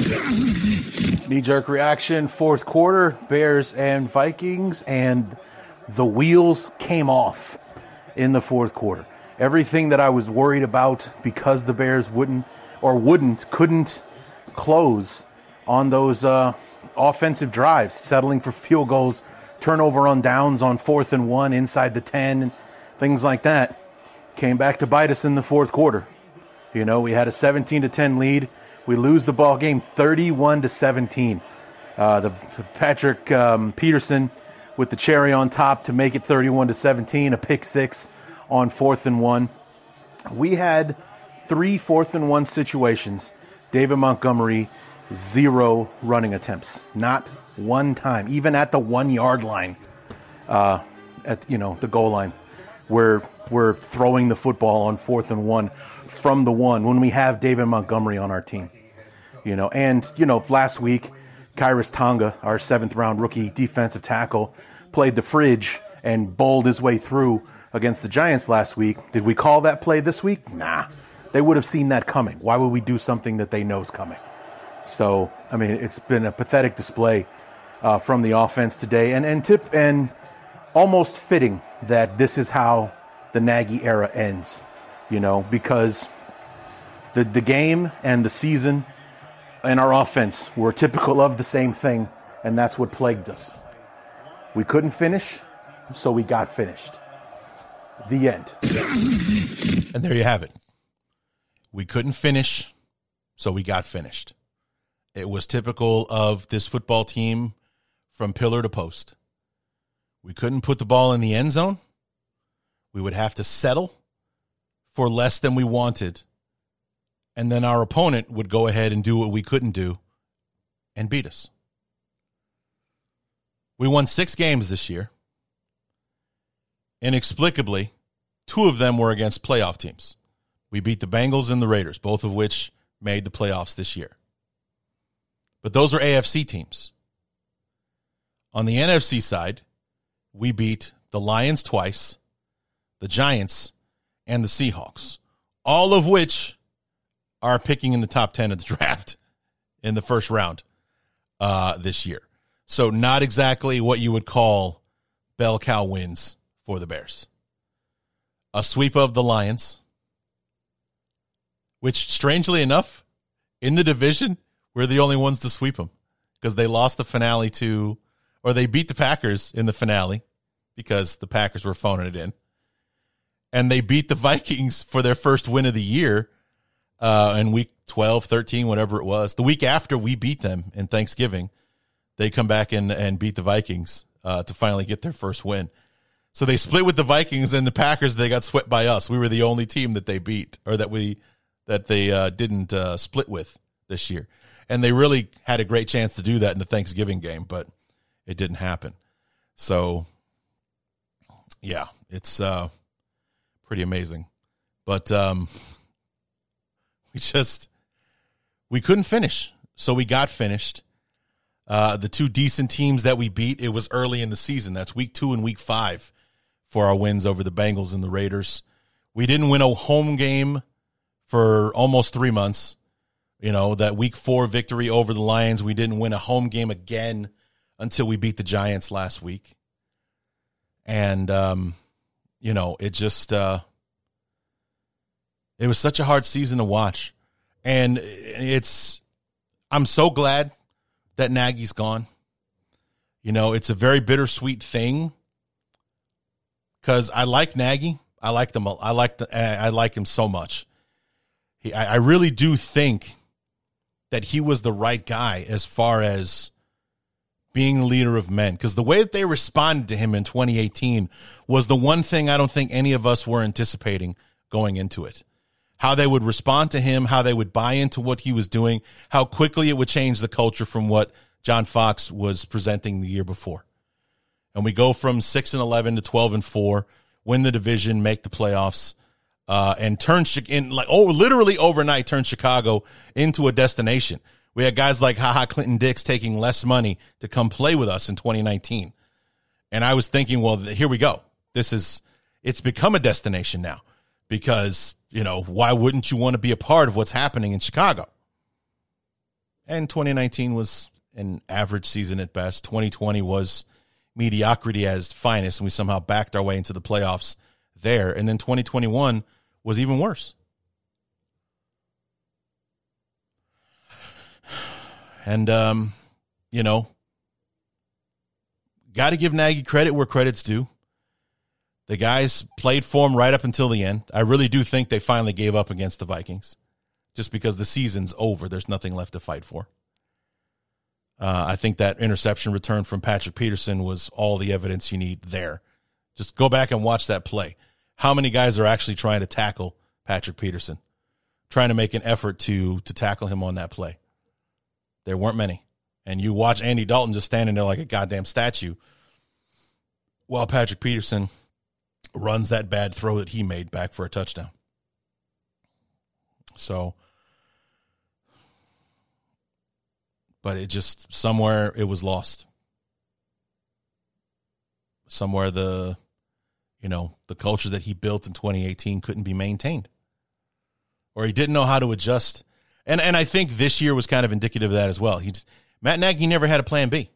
Knee-jerk reaction, fourth quarter, Bears and Vikings, and the wheels came off in the fourth quarter. Everything that I was worried about because the Bears couldn't close on those offensive drives, settling for field goals, turnover on downs on 4th and 1 inside the 10, and things like that, came back to bite us in the fourth quarter. You know, we had a 17-10 lead. We lose the ball game 31-17. The Patrick Peterson with the cherry on top to make it 31-17, a pick six on 4th and 1. We had 3 4th and 1 situations. David Montgomery, 0 running attempts. Not one time, even at the 1 yard line, the goal line, where we're throwing the football on 4th and 1 from the 1 when we have David Montgomery on our team. You know, and, you know, last week, Khyiris Tonga, our 7th-round rookie defensive tackle, played the fridge and bowled his way through against the Giants last week. Did we call that play this week? Nah. They would have seen that coming. Why would we do something that they know is coming? So, I mean, it's been a pathetic display from the offense today. And almost fitting that this is how the Nagy era ends, you know, because the game and the season and our offense were typical of the same thing, and that's what plagued us. We couldn't finish, so we got finished. The end. And there you have it. We couldn't finish, so we got finished. It was typical of this football team from pillar to post. We couldn't put the ball in the end zone. We would have to settle for less than we wanted. And then our opponent would go ahead and do what we couldn't do and beat us. We won 6 games this year. Inexplicably, 2 of them were against playoff teams. We beat the Bengals and the Raiders, both of which made the playoffs this year. But those are AFC teams. On the NFC side, we beat the Lions twice, the Giants, and the Seahawks, all of which are picking in the top 10 of the draft in the first round this year. So not exactly what you would call bell cow wins for the Bears. A sweep of the Lions, which strangely enough, in the division, we're the only ones to sweep them because they lost the finale to, or they beat the Packers in the finale because the Packers were phoning it in. And they beat the Vikings for their first win of the year in week 12, 13, whatever it was. The week after we beat them in Thanksgiving, they come back and beat the Vikings to finally get their first win. So they split with the Vikings and the Packers. They got swept by us. We were the only team that they beat or that they didn't split with this year. And they really had a great chance to do that in the Thanksgiving game, but it didn't happen. So, yeah, it's pretty amazing. But We couldn't finish, so we got finished. The 2 decent teams that we beat, it was early in the season. That's week 2 and week 5 for our wins over the Bengals and the Raiders. We didn't win a home game for almost 3 months. You know, that week 4 victory over the Lions, we didn't win a home game again until we beat the Giants last week. And, you know, it just... It was such a hard season to watch, and I'm so glad that Nagy's gone. You know, it's a very bittersweet thing because I like Nagy. I like them. I like him so much. I really do think that he was the right guy as far as being the leader of men, because the way that they responded to him in 2018 was the one thing I don't think any of us were anticipating going into it. How they would respond to him, how they would buy into what he was doing, how quickly it would change the culture from what John Fox was presenting the year before. And we go from 6-11 to 12-4, win the division, make the playoffs, and turn in literally overnight, turn Chicago into a destination. We had guys like HaHa Clinton Dix taking less money to come play with us in 2019. And I was thinking, well, here we go. It's become a destination now because, why wouldn't you want to be a part of what's happening in Chicago? And 2019 was an average season at best. 2020 was mediocrity at its finest, and we somehow backed our way into the playoffs there. And then 2021 was even worse. And, got to give Nagy credit where credit's due. The guys played for him right up until the end. I really do think they finally gave up against the Vikings just because the season's over. There's nothing left to fight for. I think that interception return from Patrick Peterson was all the evidence you need there. Just go back and watch that play. How many guys are actually trying to tackle Patrick Peterson, trying to make an effort to tackle him on that play? There weren't many. And you watch Andy Dalton just standing there like a goddamn statue while Patrick Peterson runs that bad throw that he made back for a touchdown. So, but it just, somewhere it was lost. Somewhere the culture that he built in 2018 couldn't be maintained. Or he didn't know how to adjust. And I think this year was kind of indicative of that as well. Matt Nagy never had a plan B.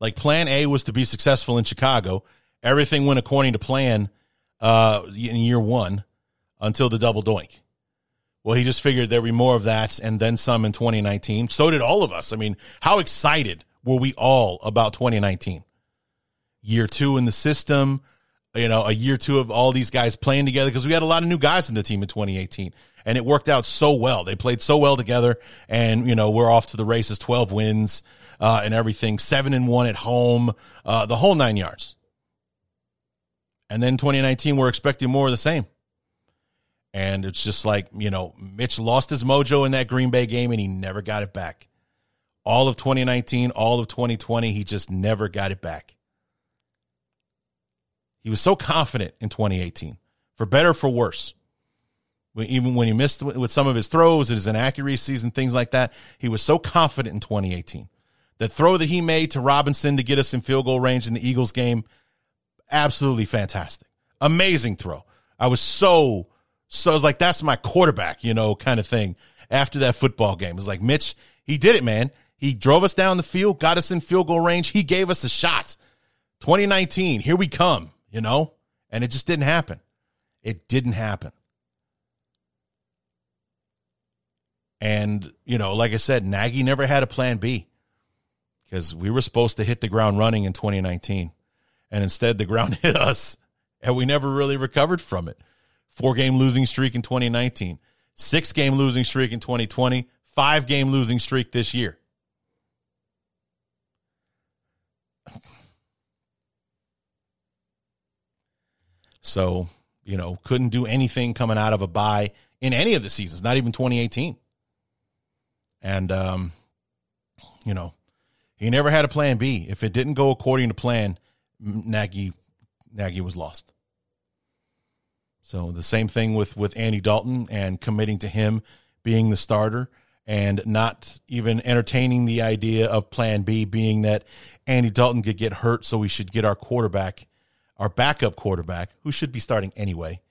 Like, plan A was to be successful in Chicago. Everything went according to plan in year one until the double doink. Well, he just figured there'd be more of that and then some in 2019. So did all of us. I mean, how excited were we all about 2019? Year two in the system, a year two of all these guys playing together, because we had a lot of new guys in the team in 2018. And it worked out so well. They played so well together, and, we're off to the races, 12 wins and everything, 7-1 at home, the whole 9 yards. And then 2019, we're expecting more of the same. And it's just like, Mitch lost his mojo in that Green Bay game, and he never got it back. All of 2019, all of 2020, he just never got it back. He was so confident in 2018, for better or for worse. Even when he missed with some of his throws, his inaccuracies and things like that, he was so confident in 2018. The throw that he made to Robinson to get us in field goal range in the Eagles game, absolutely fantastic. Amazing throw. I was so I was like, that's my quarterback, kind of thing after that football game. It was like, Mitch, he did it, man. He drove us down the field, got us in field goal range. He gave us a shot. 2019, here we come, and it just didn't happen. It didn't happen. And, like I said, Nagy never had a plan B because we were supposed to hit the ground running in 2019. And instead, the ground hit us, and we never really recovered from it. 4-game losing streak in 2019, 6-game losing streak in 2020, 5-game losing streak this year. So, couldn't do anything coming out of a bye in any of the seasons, not even 2018. And, he never had a plan B. If it didn't go according to plan, Nagy was lost. So the same thing with Andy Dalton and committing to him being the starter and not even entertaining the idea of plan B being that Andy Dalton could get hurt, so we should get our quarterback, our backup quarterback, who should be starting anyway,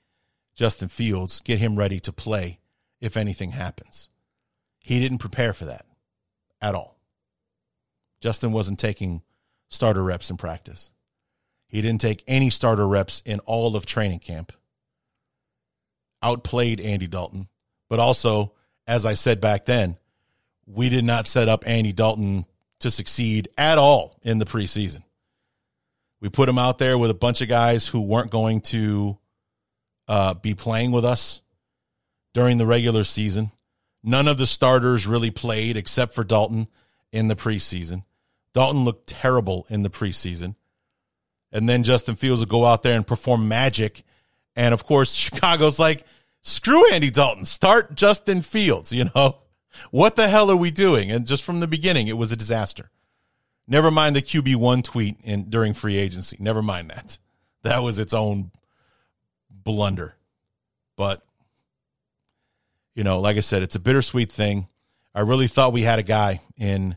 Justin Fields, get him ready to play if anything happens. He didn't prepare for that at all. Justin wasn't taking starter reps in practice. He didn't take any starter reps in all of training camp. Outplayed Andy Dalton. But also, as I said back then, we did not set up Andy Dalton to succeed at all in the preseason. We put him out there with a bunch of guys who weren't going to be playing with us during the regular season. None of the starters really played except for Dalton in the preseason. Dalton looked terrible in the preseason. And then Justin Fields will go out there and perform magic. And, of course, Chicago's like, screw Andy Dalton. Start Justin Fields, you know. What the hell are we doing? And just from the beginning, it was a disaster. Never mind the QB1 tweet during free agency. Never mind that. That was its own blunder. But, you know, like I said, it's a bittersweet thing. I really thought we had a guy in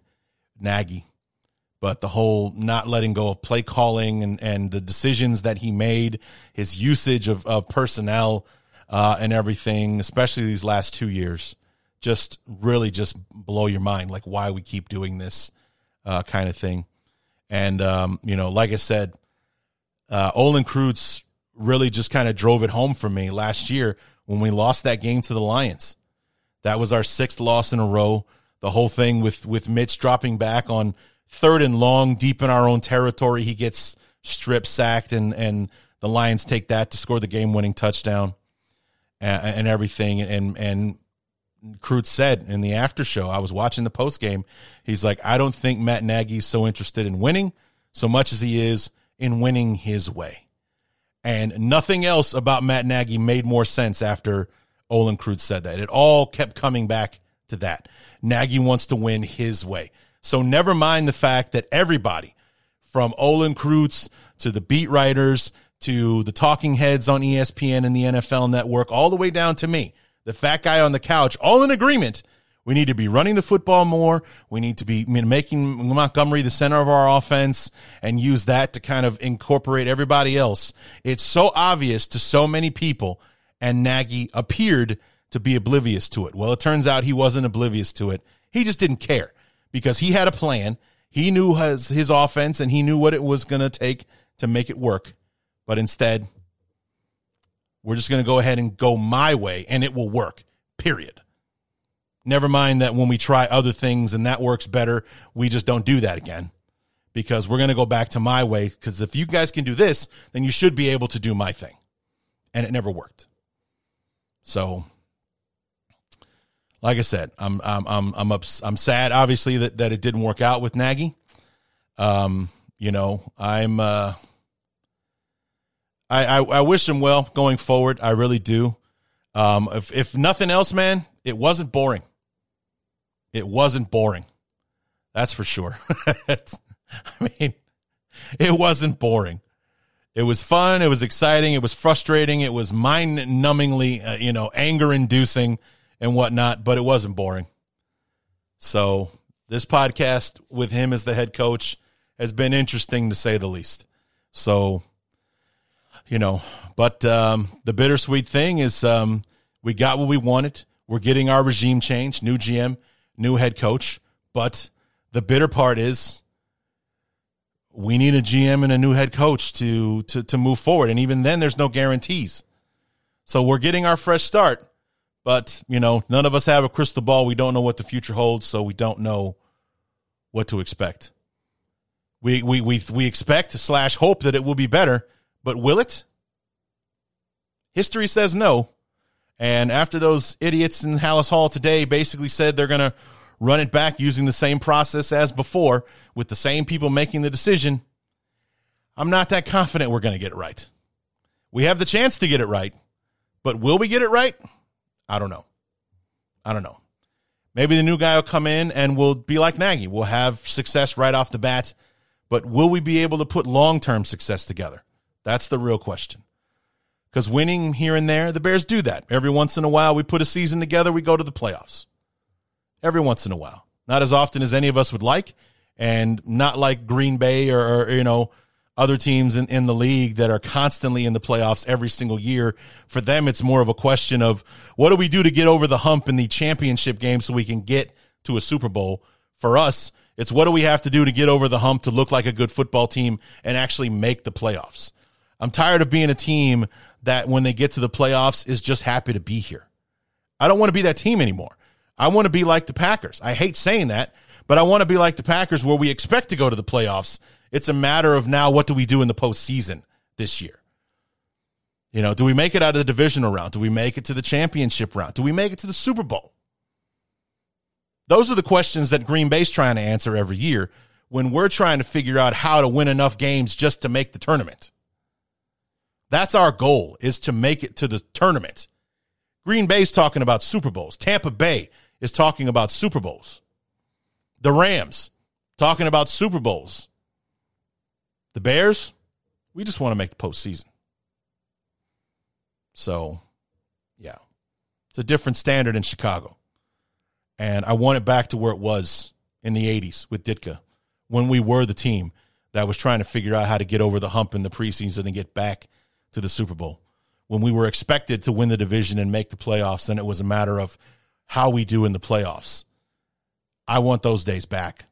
Nagy, but the whole not letting go of play calling and the decisions that he made, his usage of personnel and everything, especially these last 2 years, just really just blow your mind, like why we keep doing this kind of thing. And, you know, like I said, Olin Kreutz really just kind of drove it home for me last year when we lost that game to the Lions. That was our sixth loss in a row. The whole thing with Mitch dropping back on third and long, deep in our own territory, he gets strip sacked, and the Lions take that to score the game-winning touchdown and everything. And Kreutz said in the after show, I was watching the post game, he's like, I don't think Matt Nagy's so interested in winning so much as he is in winning his way. And nothing else about Matt Nagy made more sense after Olin Kreutz said that. It all kept coming back to that. Nagy wants to win his way. So never mind the fact that everybody, from Olin Kreutz to the beat writers to the talking heads on ESPN and the NFL Network, all the way down to me, the fat guy on the couch, all in agreement, we need to be running the football more. We need to be making Montgomery the center of our offense and use that to kind of incorporate everybody else. It's so obvious to so many people, and Nagy appeared to be oblivious to it. Well, it turns out he wasn't oblivious to it. He just didn't care. Because he had a plan, he knew his offense, and he knew what it was going to take to make it work. But instead, we're just going to go ahead and go my way, and it will work, period. Never mind that when we try other things and that works better, we just don't do that again. Because we're going to go back to my way, because if you guys can do this, then you should be able to do my thing. And it never worked. So, like I said, I'm sad, obviously, that it didn't work out with Nagy. You know, I wish him well going forward. I really do. If nothing else, man, it wasn't boring. It wasn't boring. That's for sure. I mean, it wasn't boring. It was fun. It was exciting. It was frustrating. It was mind-numbingly, you know, anger-inducing and whatnot, but it wasn't boring. So this podcast with him as the head coach has been interesting, to say the least. So, you know, but the bittersweet thing is we got what we wanted. We're getting our regime change, new GM, new head coach. But the bitter part is we need a GM and a new head coach to move forward. And even then, there's no guarantees. So we're getting our fresh start. But, you know, none of us have a crystal ball. We don't know what the future holds, so we don't know what to expect. We expect / hope that it will be better, but will it? History says no. And after those idiots in Hallis Hall today basically said they're going to run it back using the same process as before with the same people making the decision, I'm not that confident we're going to get it right. We have the chance to get it right, but will we get it right? I don't know. I don't know. Maybe the new guy will come in and we'll be like Nagy. We'll have success right off the bat, but will we be able to put long-term success together? That's the real question. Because winning here and there, the Bears do that. Every once in a while, we put a season together, we go to the playoffs. Every once in a while. Not as often as any of us would like, and not like Green Bay or you know, other teams in the league that are constantly in the playoffs every single year. For them, it's more of a question of what do we do to get over the hump in the championship game so we can get to a Super Bowl? For us, it's what do we have to do to get over the hump to look like a good football team and actually make the playoffs? I'm tired of being a team that when they get to the playoffs is just happy to be here. I don't want to be that team anymore. I want to be like the Packers. I hate saying that, but I want to be like the Packers where we expect to go to the playoffs. It's a matter of now, what do we do in the postseason this year? You know, do we make it out of the divisional round? Do we make it to the championship round? Do we make it to the Super Bowl? Those are the questions that Green Bay's trying to answer every year when we're trying to figure out how to win enough games just to make the tournament. That's our goal, is to make it to the tournament. Green Bay's talking about Super Bowls. Tampa Bay is talking about Super Bowls. The Rams, talking about Super Bowls. The Bears, we just want to make the postseason. So, yeah, it's a different standard in Chicago. And I want it back to where it was in the 80s with Ditka, when we were the team that was trying to figure out how to get over the hump in the preseason and get back to the Super Bowl, when we were expected to win the division and make the playoffs, and it was a matter of how we do in the playoffs. I want those days back.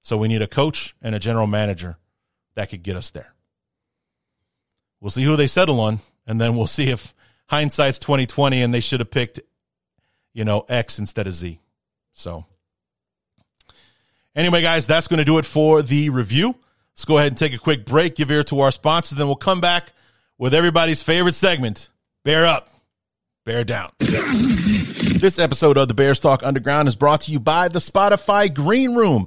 So we need a coach and a general manager that could get us there. We'll see who they settle on, and then we'll see if hindsight's 2020 and they should have picked, you know, X instead of Z. So anyway, guys, that's going to do it for the review. Let's go ahead and take a quick break, give ear to our sponsors, then we'll come back with everybody's favorite segment, Bear Up, Bear Down. This episode of the Bears Talk Underground is brought to you by the Spotify Green Room.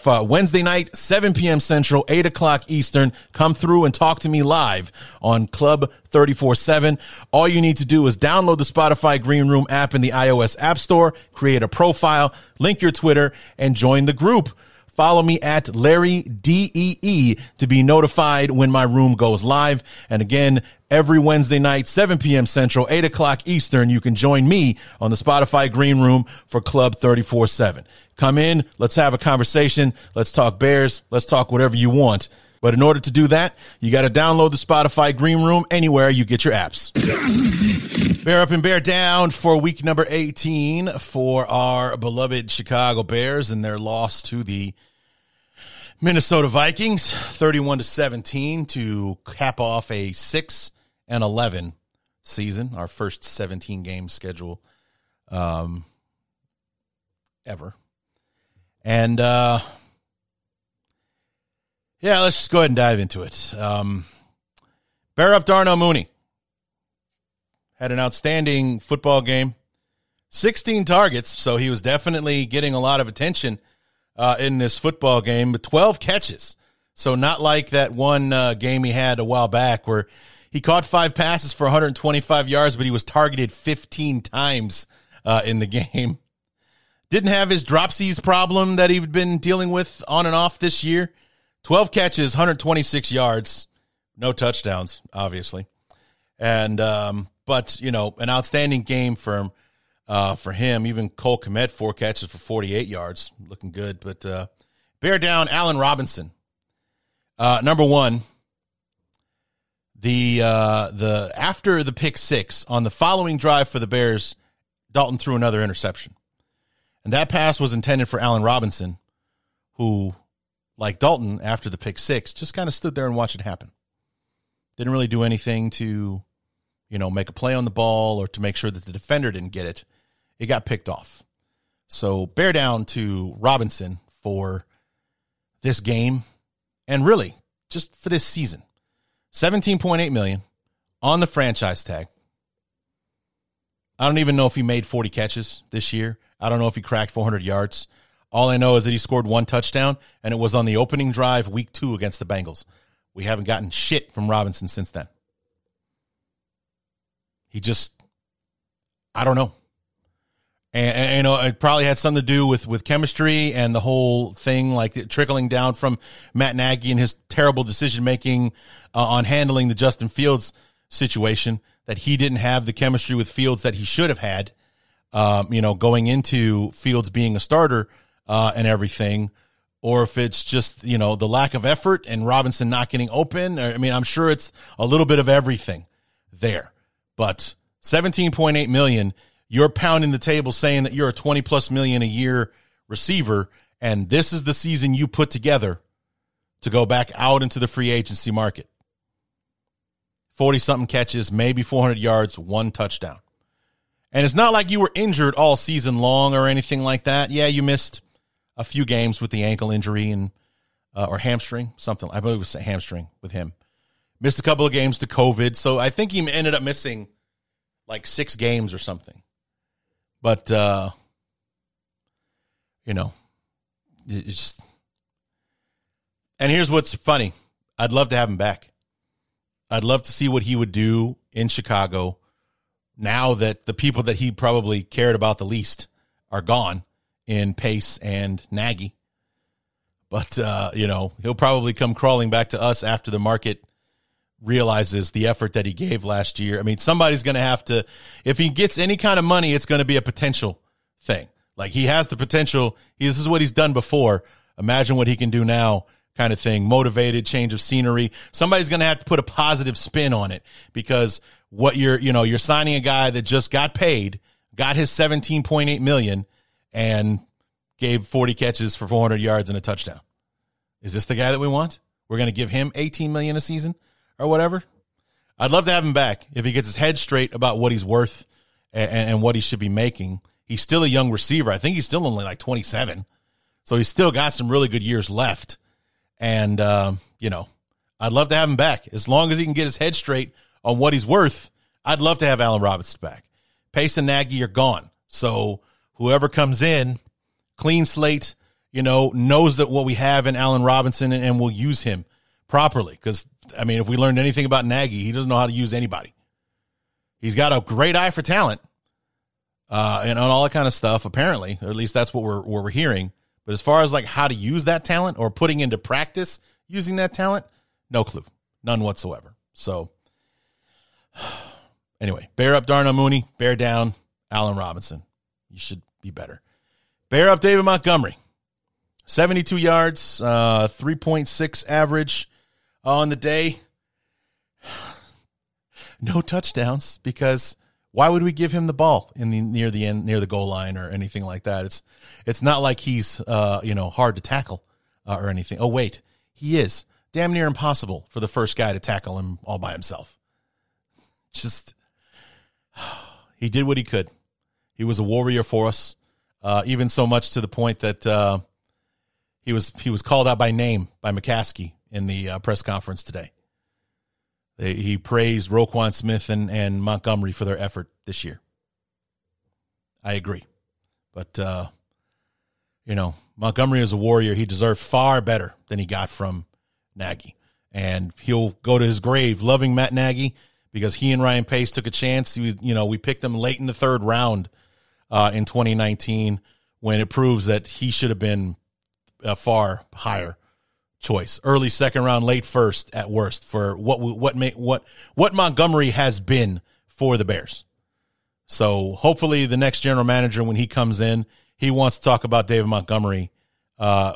For Wednesday night, 7 p.m. Central, 8 o'clock Eastern. Come through and talk to me live on Club 347. All you need to do is download the Spotify Green Room app in the iOS App Store, create a profile, link your Twitter, and join the group. Follow me at Larry D E E to be notified when my room goes live. And again, every Wednesday night, 7 p.m. Central, 8 o'clock Eastern, you can join me on the Spotify Green Room for Club 347. Come in, let's have a conversation, let's talk Bears, let's talk whatever you want. But in order to do that, you got to download the Spotify Green Room anywhere you get your apps. Bear Up and Bear Down for week number 18 for our beloved Chicago Bears and their loss to the Minnesota Vikings, 31-17, to cap off a 6-11 season, our first 17-game schedule ever. And, yeah, let's just go ahead and dive into it. Bear Up Darnell Mooney had an outstanding football game, 16 targets, so he was definitely getting a lot of attention in this football game, but 12 catches. So not like that one game he had a while back where he caught 5 passes for 125 yards, but he was targeted 15 times in the game. Didn't have his dropsies problem that he'd been dealing with on and off this year. 12 catches, 126 yards, no touchdowns, obviously. And but, you know, an outstanding game for him. Even Cole Kmet, 4 catches for 48 yards. Looking good. But Bear Down, Allen Robinson. Number one, the after the pick six, on the following drive for the Bears, Dalton threw another interception. And that pass was intended for Allen Robinson, who, like Dalton, after the pick six, just kind of stood there and watched it happen. Didn't really do anything to, you know, make a play on the ball or to make sure that the defender didn't get it. It got picked off. So Bear Down to Robinson for this game, and really just for this season. $17.8 million on the franchise tag. I don't even know if he made 40 catches this year. I don't know if he cracked 400 yards. All I know is that he scored 1 touchdown, and it was on the opening drive week 2 against the Bengals. We haven't gotten shit from Robinson since then. He just, I don't know. And you know, it probably had something to do with chemistry and the whole thing, like it trickling down from Matt Nagy and his terrible decision-making on handling the Justin Fields situation, that he didn't have the chemistry with Fields that he should have had, you know, going into Fields being a starter and everything, or if it's just, you know, the lack of effort and Robinson not getting open. I mean, I'm sure it's a little bit of everything there. But $17.8 million, you're pounding the table saying that you're a 20 plus million a year receiver, and this is the season you put together to go back out into the free agency market. 40-something catches, maybe 400 yards, one touchdown. And it's not like you were injured all season long or anything like that. Yeah, you missed a few games with the ankle injury and or hamstring, something. I believe it was a hamstring with him. Missed a couple of games to COVID. So I think he ended up missing like 6 games or something. But, you know, it's just... And here's what's funny. I'd love to have him back. I'd love to see what he would do in Chicago now that the people that he probably cared about the least are gone in Pace and Nagy. But, you know, he'll probably come crawling back to us after the market realizes the effort that he gave last year. I mean, somebody's going to have to, if he gets any kind of money, it's going to be a potential thing. Like, he has the potential. This is what he's done before. Imagine what he can do now. Kind of thing, motivated, change of scenery. Somebody's going to have to put a positive spin on it, because what you're signing a guy that just got paid, got his $17.8 million, and gave 40 catches for 400 yards and a touchdown. Is this the guy that we want? We're going to give him $18 million a season or whatever? I'd love to have him back if he gets his head straight about what he's worth and what he should be making. He's still a young receiver. I think he's still only like 27, so he's still got some really good years left. And, you know, I'd love to have him back. As long as he can get his head straight on what he's worth, I'd love to have Allen Robinson back. Pace and Nagy are gone. So whoever comes in, clean slate, you know, knows that what we have in Allen Robinson and will use him properly. Because, I mean, if we learned anything about Nagy, he doesn't know how to use anybody. He's got a great eye for talent and on all that kind of stuff, apparently, or at least that's what we're hearing. But as far as like how to use that talent or putting into practice using that talent, no clue, none whatsoever. So anyway, bear up Darnell Mooney, bear down Allen Robinson. You should be better. Bear up David Montgomery, 72 yards, 3.6 average on the day. No touchdowns, because why would we give him the ball in the near the end, near the goal line or anything like that? It's not like he's you know, hard to tackle or anything. Oh wait, he is damn near impossible for the first guy to tackle him all by himself. Just he did what he could. He was a warrior for us, even so much to the point that he was called out by name by McCaskey in the press conference today. He praised Roquan Smith and Montgomery for their effort this year. I agree. But, you know, Montgomery is a warrior. He deserved far better than he got from Nagy. And he'll go to his grave loving Matt Nagy, because he and Ryan Pace took a chance. He was, you know, we picked him late in the third round in 2019, when it proves that he should have been a far higher choice, early second round, late first at worst, for what Montgomery has been for the Bears. So hopefully the next general manager, when he comes in, he wants to talk about David Montgomery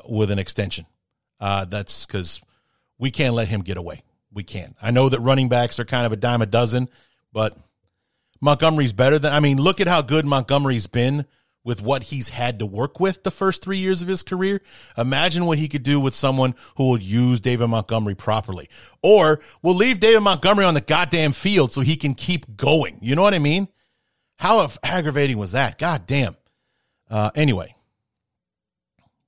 with an extension. That's because we can't let him get away. We can't. I know that running backs are kind of a dime a dozen, but Montgomery's better than. I mean, look at how good Montgomery's been with what he's had to work with the first 3 years of his career. Imagine what he could do with someone who will use David Montgomery properly, or will leave David Montgomery on the goddamn field so he can keep going. You know what I mean? How aggravating was that? God damn. Anyway,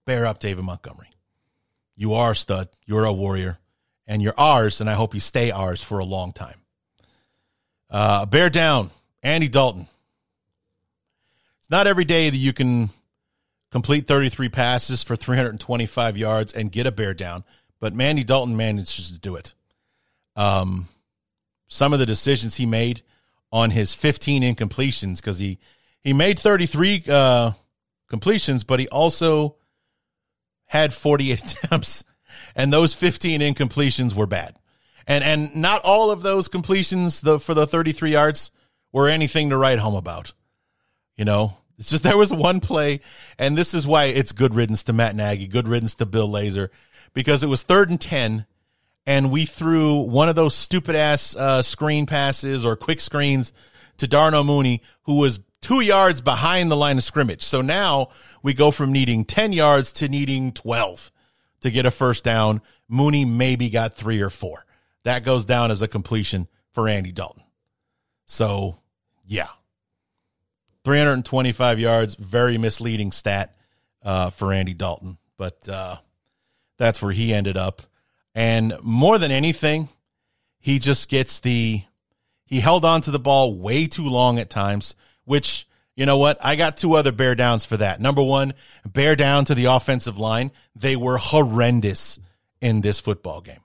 bear up David Montgomery. You are a stud. You're a warrior, and you're ours. And I hope you stay ours for a long time. Bear down Andy Dalton. It's not every day that you can complete 33 passes for 325 yards and get a bear down, but Andy Dalton manages to do it. Some of the decisions he made on his 15 incompletions, because he made 33 completions, but he also had 40 attempts, and those 15 incompletions were bad. And not all of those completions for the 33 yards were anything to write home about. You know, it's just there was one play, and this is why it's good riddance to Matt Nagy, good riddance to Bill Lazor, because it was 3rd and 10, and we threw one of those stupid-ass screen passes or quick screens to Darnell Mooney, who was 2 yards behind the line of scrimmage. So now we go from needing 10 yards to needing 12 to get a first down. Mooney maybe got 3 or 4. That goes down as a completion for Andy Dalton. So, yeah. 325 yards, very misleading stat for Andy Dalton. But that's where he ended up. And more than anything, he just gets he held on to the ball way too long at times, which, you know what? I got 2 other bear downs for that. Number one, bear down to the offensive line. They were horrendous in this football game.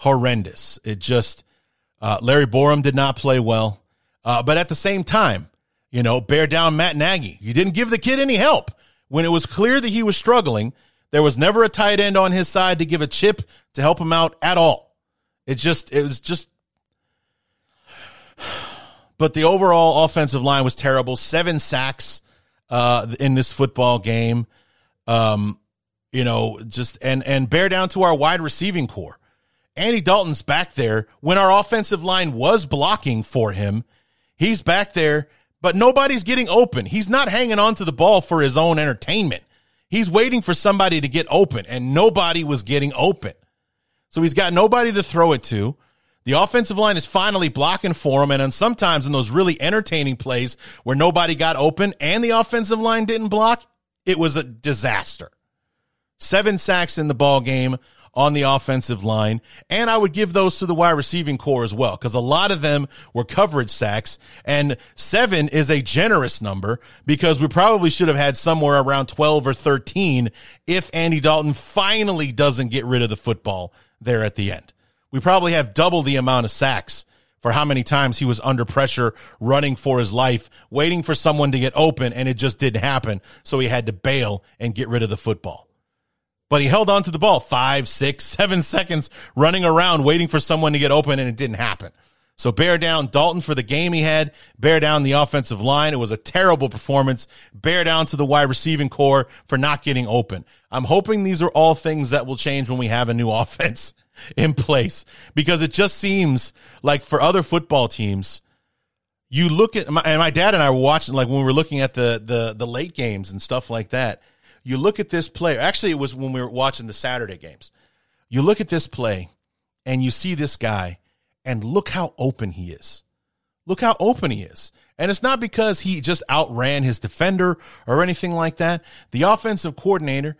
Horrendous. It just, Larry Borum did not play well. But at the same time, you know, bear down Matt Nagy. You didn't give the kid any help. When it was clear that he was struggling, there was never a tight end on his side to give a chip to help him out at all. It was just. But the overall offensive line was terrible. 7 sacks in this football game. You know, just and bear down to our wide receiving core. Andy Dalton's back there when our offensive line was blocking for him. He's back there, but nobody's getting open. He's not hanging on to the ball for his own entertainment. He's waiting for somebody to get open, and nobody was getting open. So he's got nobody to throw it to. The offensive line is finally blocking for him, and sometimes in those really entertaining plays where nobody got open and the offensive line didn't block, it was a disaster. 7 sacks in the ball game on the offensive line, and I would give those to the wide receiving core as well, because a lot of them were coverage sacks, and 7 is a generous number because we probably should have had somewhere around 12 or 13 if Andy Dalton finally doesn't get rid of the football there at the end. We probably have double the amount of sacks for how many times he was under pressure, running for his life, waiting for someone to get open, and it just didn't happen, so he had to bail and get rid of the football. But he held on to the ball 5, 6, 7 seconds, running around, waiting for someone to get open, and it didn't happen. So bear down Dalton for the game he had, bear down the offensive line. It was a terrible performance. Bear down to the wide receiving core for not getting open. I'm hoping these are all things that will change when we have a new offense in place, because it just seems like for other football teams, you look at my dad and I were watching, like when we were looking at the late games and stuff like that, you look at this play. Actually, it was when we were watching the Saturday games. You look at this play and you see this guy and look how open he is. Look how open he is. And it's not because he just outran his defender or anything like that. The offensive coordinator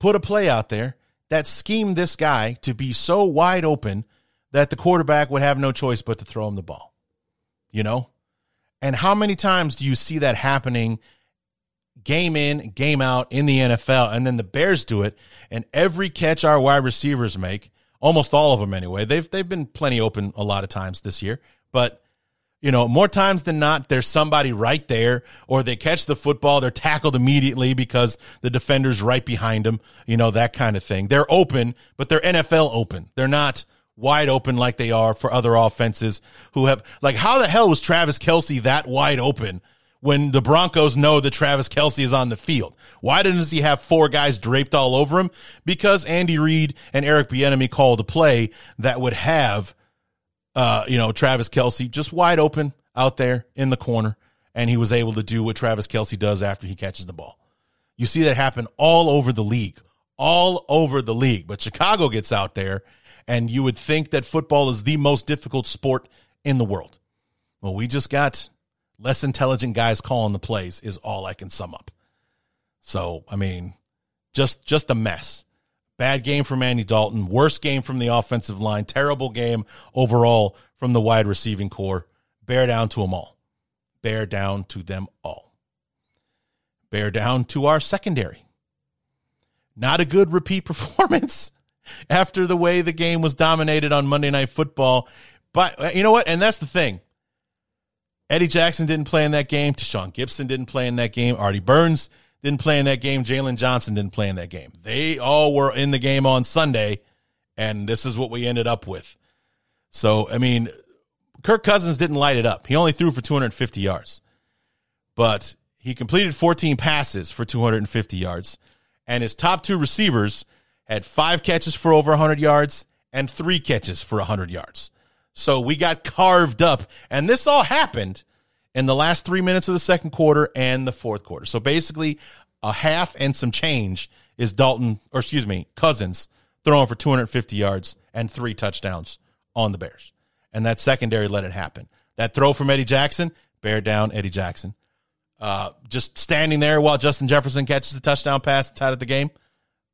put a play out there that schemed this guy to be so wide open that the quarterback would have no choice but to throw him the ball, you know? And how many times do you see that happening game in, game out in the NFL? And then the Bears do it, and every catch our wide receivers make, almost all of them anyway, they've been plenty open a lot of times this year, but you know, more times than not, there's somebody right there, or they catch the football, they're tackled immediately because the defender's right behind them, you know, that kind of thing. They're open, but they're NFL open. They're not wide open like they are for other offenses who have, like, how the hell was Travis Kelce that wide open when the Broncos know that Travis Kelce is on the field? Why doesn't he have 4 guys draped all over him? Because Andy Reid and Eric Bieniemy called a play that would have you know, Travis Kelce just wide open out there in the corner, and he was able to do what Travis Kelce does after he catches the ball. You see that happen all over the league, But Chicago gets out there, and you would think that football is the most difficult sport in the world. Well, we just got less intelligent guys calling the plays is all I can sum up. So, I mean, just a mess. Bad game from Andy Dalton, worst game from the offensive line, terrible game overall from the wide receiving core. Bear down to them all. Bear down to them all. Bear down to our secondary. Not a good repeat performance after the way the game was dominated on Monday Night Football. But you know what? And that's the thing. Eddie Jackson didn't play in that game. Tashawn Gibson didn't play in that game. Artie Burns didn't play in that game. Jalen Johnson didn't play in that game. They all were in the game on Sunday, and this is what we ended up with. So, I mean, Kirk Cousins didn't light it up. He only threw for 250 yards. But he completed 14 passes for 250 yards, and his top 2 receivers had 5 catches for over 100 yards and 3 catches for 100 yards. So we got carved up, and this all happened in the last 3 minutes of the second quarter and the fourth quarter. So basically a half and some change is Cousins throwing for 250 yards and 3 touchdowns on the Bears. And that secondary let it happen. That throw from Eddie Jackson, bear down Eddie Jackson. Just standing there while Justin Jefferson catches the touchdown pass to tie the game.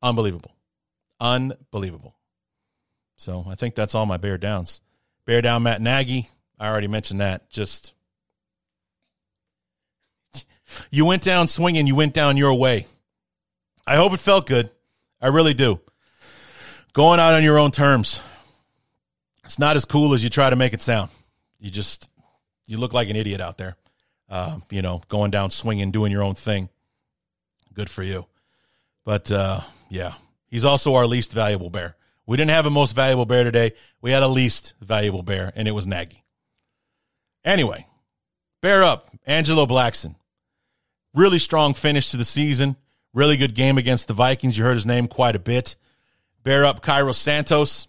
Unbelievable. So I think that's all my bear downs. Bear down Matt Nagy. I already mentioned that. Just you went down swinging. You went down your way. I hope it felt good. I really do. Going out on your own terms. It's not as cool as you try to make it sound. You look like an idiot out there. Going down swinging, doing your own thing. Good for you. But, yeah, he's also our least valuable bear. We didn't have a most valuable bear today. We had a least valuable bear, and it was Nagy. Anyway, bear up, Angelo Blackson. Really strong finish to the season. Really good game against the Vikings. You heard his name quite a bit. Bear up, Cairo Santos.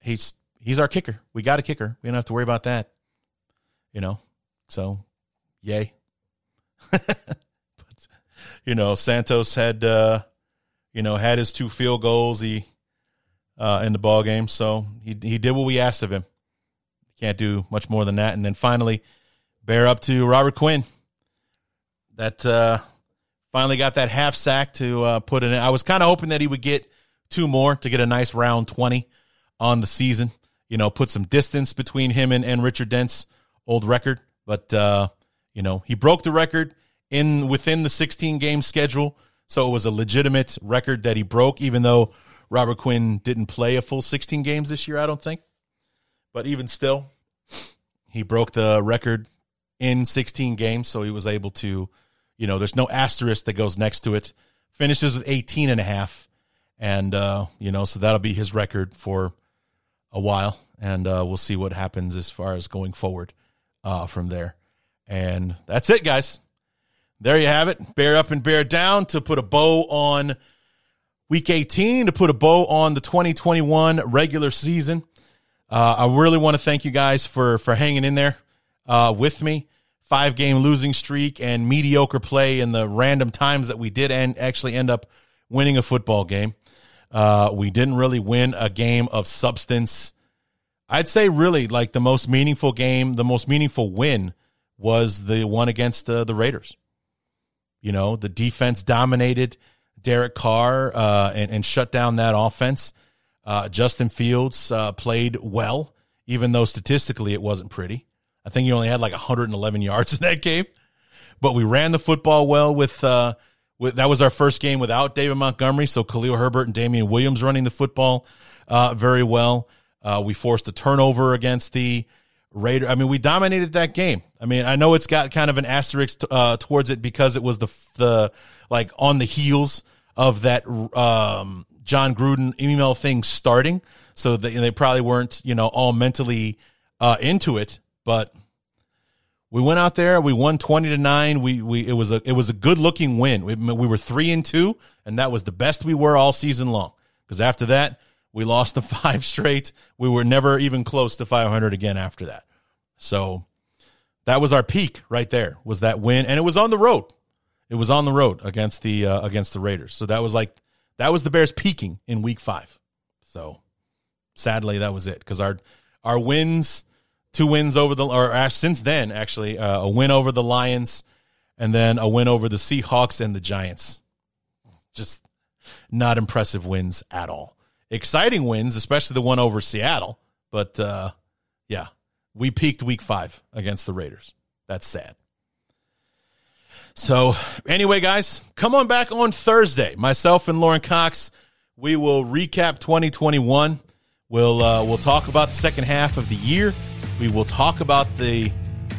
He's our kicker. We got a kicker. We don't have to worry about that. So yay. But Santos had, had his 2 field goals in the ball game. So he did what we asked of him. Can't do much more than that. And then finally, bear up to Robert Quinn. That finally got that half sack to put it in. I was kind of hoping that he would get 2 more to get a nice round 20 on the season. Put some distance between him and Richard Dent's old record. But, he broke the record within the 16-game schedule. So it was a legitimate record that he broke, even though Robert Quinn didn't play a full 16 games this year, I don't think. But even still, he broke the record in 16 games, so he was able to, there's no asterisk that goes next to it. Finishes with 18.5, and, so that'll be his record for a while, and we'll see what happens as far as going forward from there. And that's it, guys. There you have it. Bear up and bear down to put a bow on week 18, to put a bow on the 2021 regular season. I really want to thank you guys for hanging in there with me. 5-game losing streak and mediocre play in the random times that we did and actually end up winning a football game. We didn't really win a game of substance. I'd say really like the most meaningful game, the most meaningful win was the one against the Raiders. The defense dominated Derek Carr and shut down that offense. Justin Fields played well, even though statistically it wasn't pretty. I think he only had like 111 yards in that game. But we ran the football well that was our first game without David Montgomery, so Khalil Herbert and Damian Williams running the football very well. We forced a turnover against the Raider. I mean, we dominated that game. I mean, I know it's got kind of an asterisk towards it because it was the on the heels of that John Gruden email thing starting, so they probably weren't all mentally into it. But we went out there, we won 20-9. It was a good looking win. We were 3-2, and that was the best we were all season long. Because after that, we lost the 5 straight. We were never even close to 500 again after that. So that was our peak right there, was that win. And it was on the road. It was on the road against the Raiders. So that was the Bears peaking in week 5. So sadly, that was it. Because our wins, 2 wins since then, actually, a win over the Lions and then a win over the Seahawks and the Giants. Just not impressive wins at all. Exciting wins, especially the one over Seattle. But, yeah, we peaked week 5 against the Raiders. That's sad. So, anyway, guys, come on back on Thursday. Myself and Lauren Cox, we will recap 2021. We'll talk about the second half of the year. We will talk about the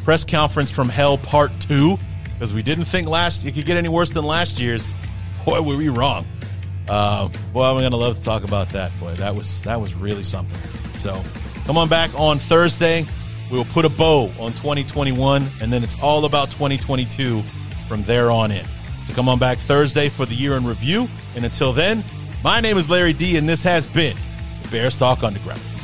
press conference from hell part 2, because we didn't think it could get any worse than last year's. Boy, were we wrong. I'm going to love to talk about that. Boy, that was really something. So come on back on Thursday. We will put a bow on 2021, and then it's all about 2022 from there on in. So come on back Thursday for the year in review. And until then, my name is Larry D, and this has been the Bears Talk Underground.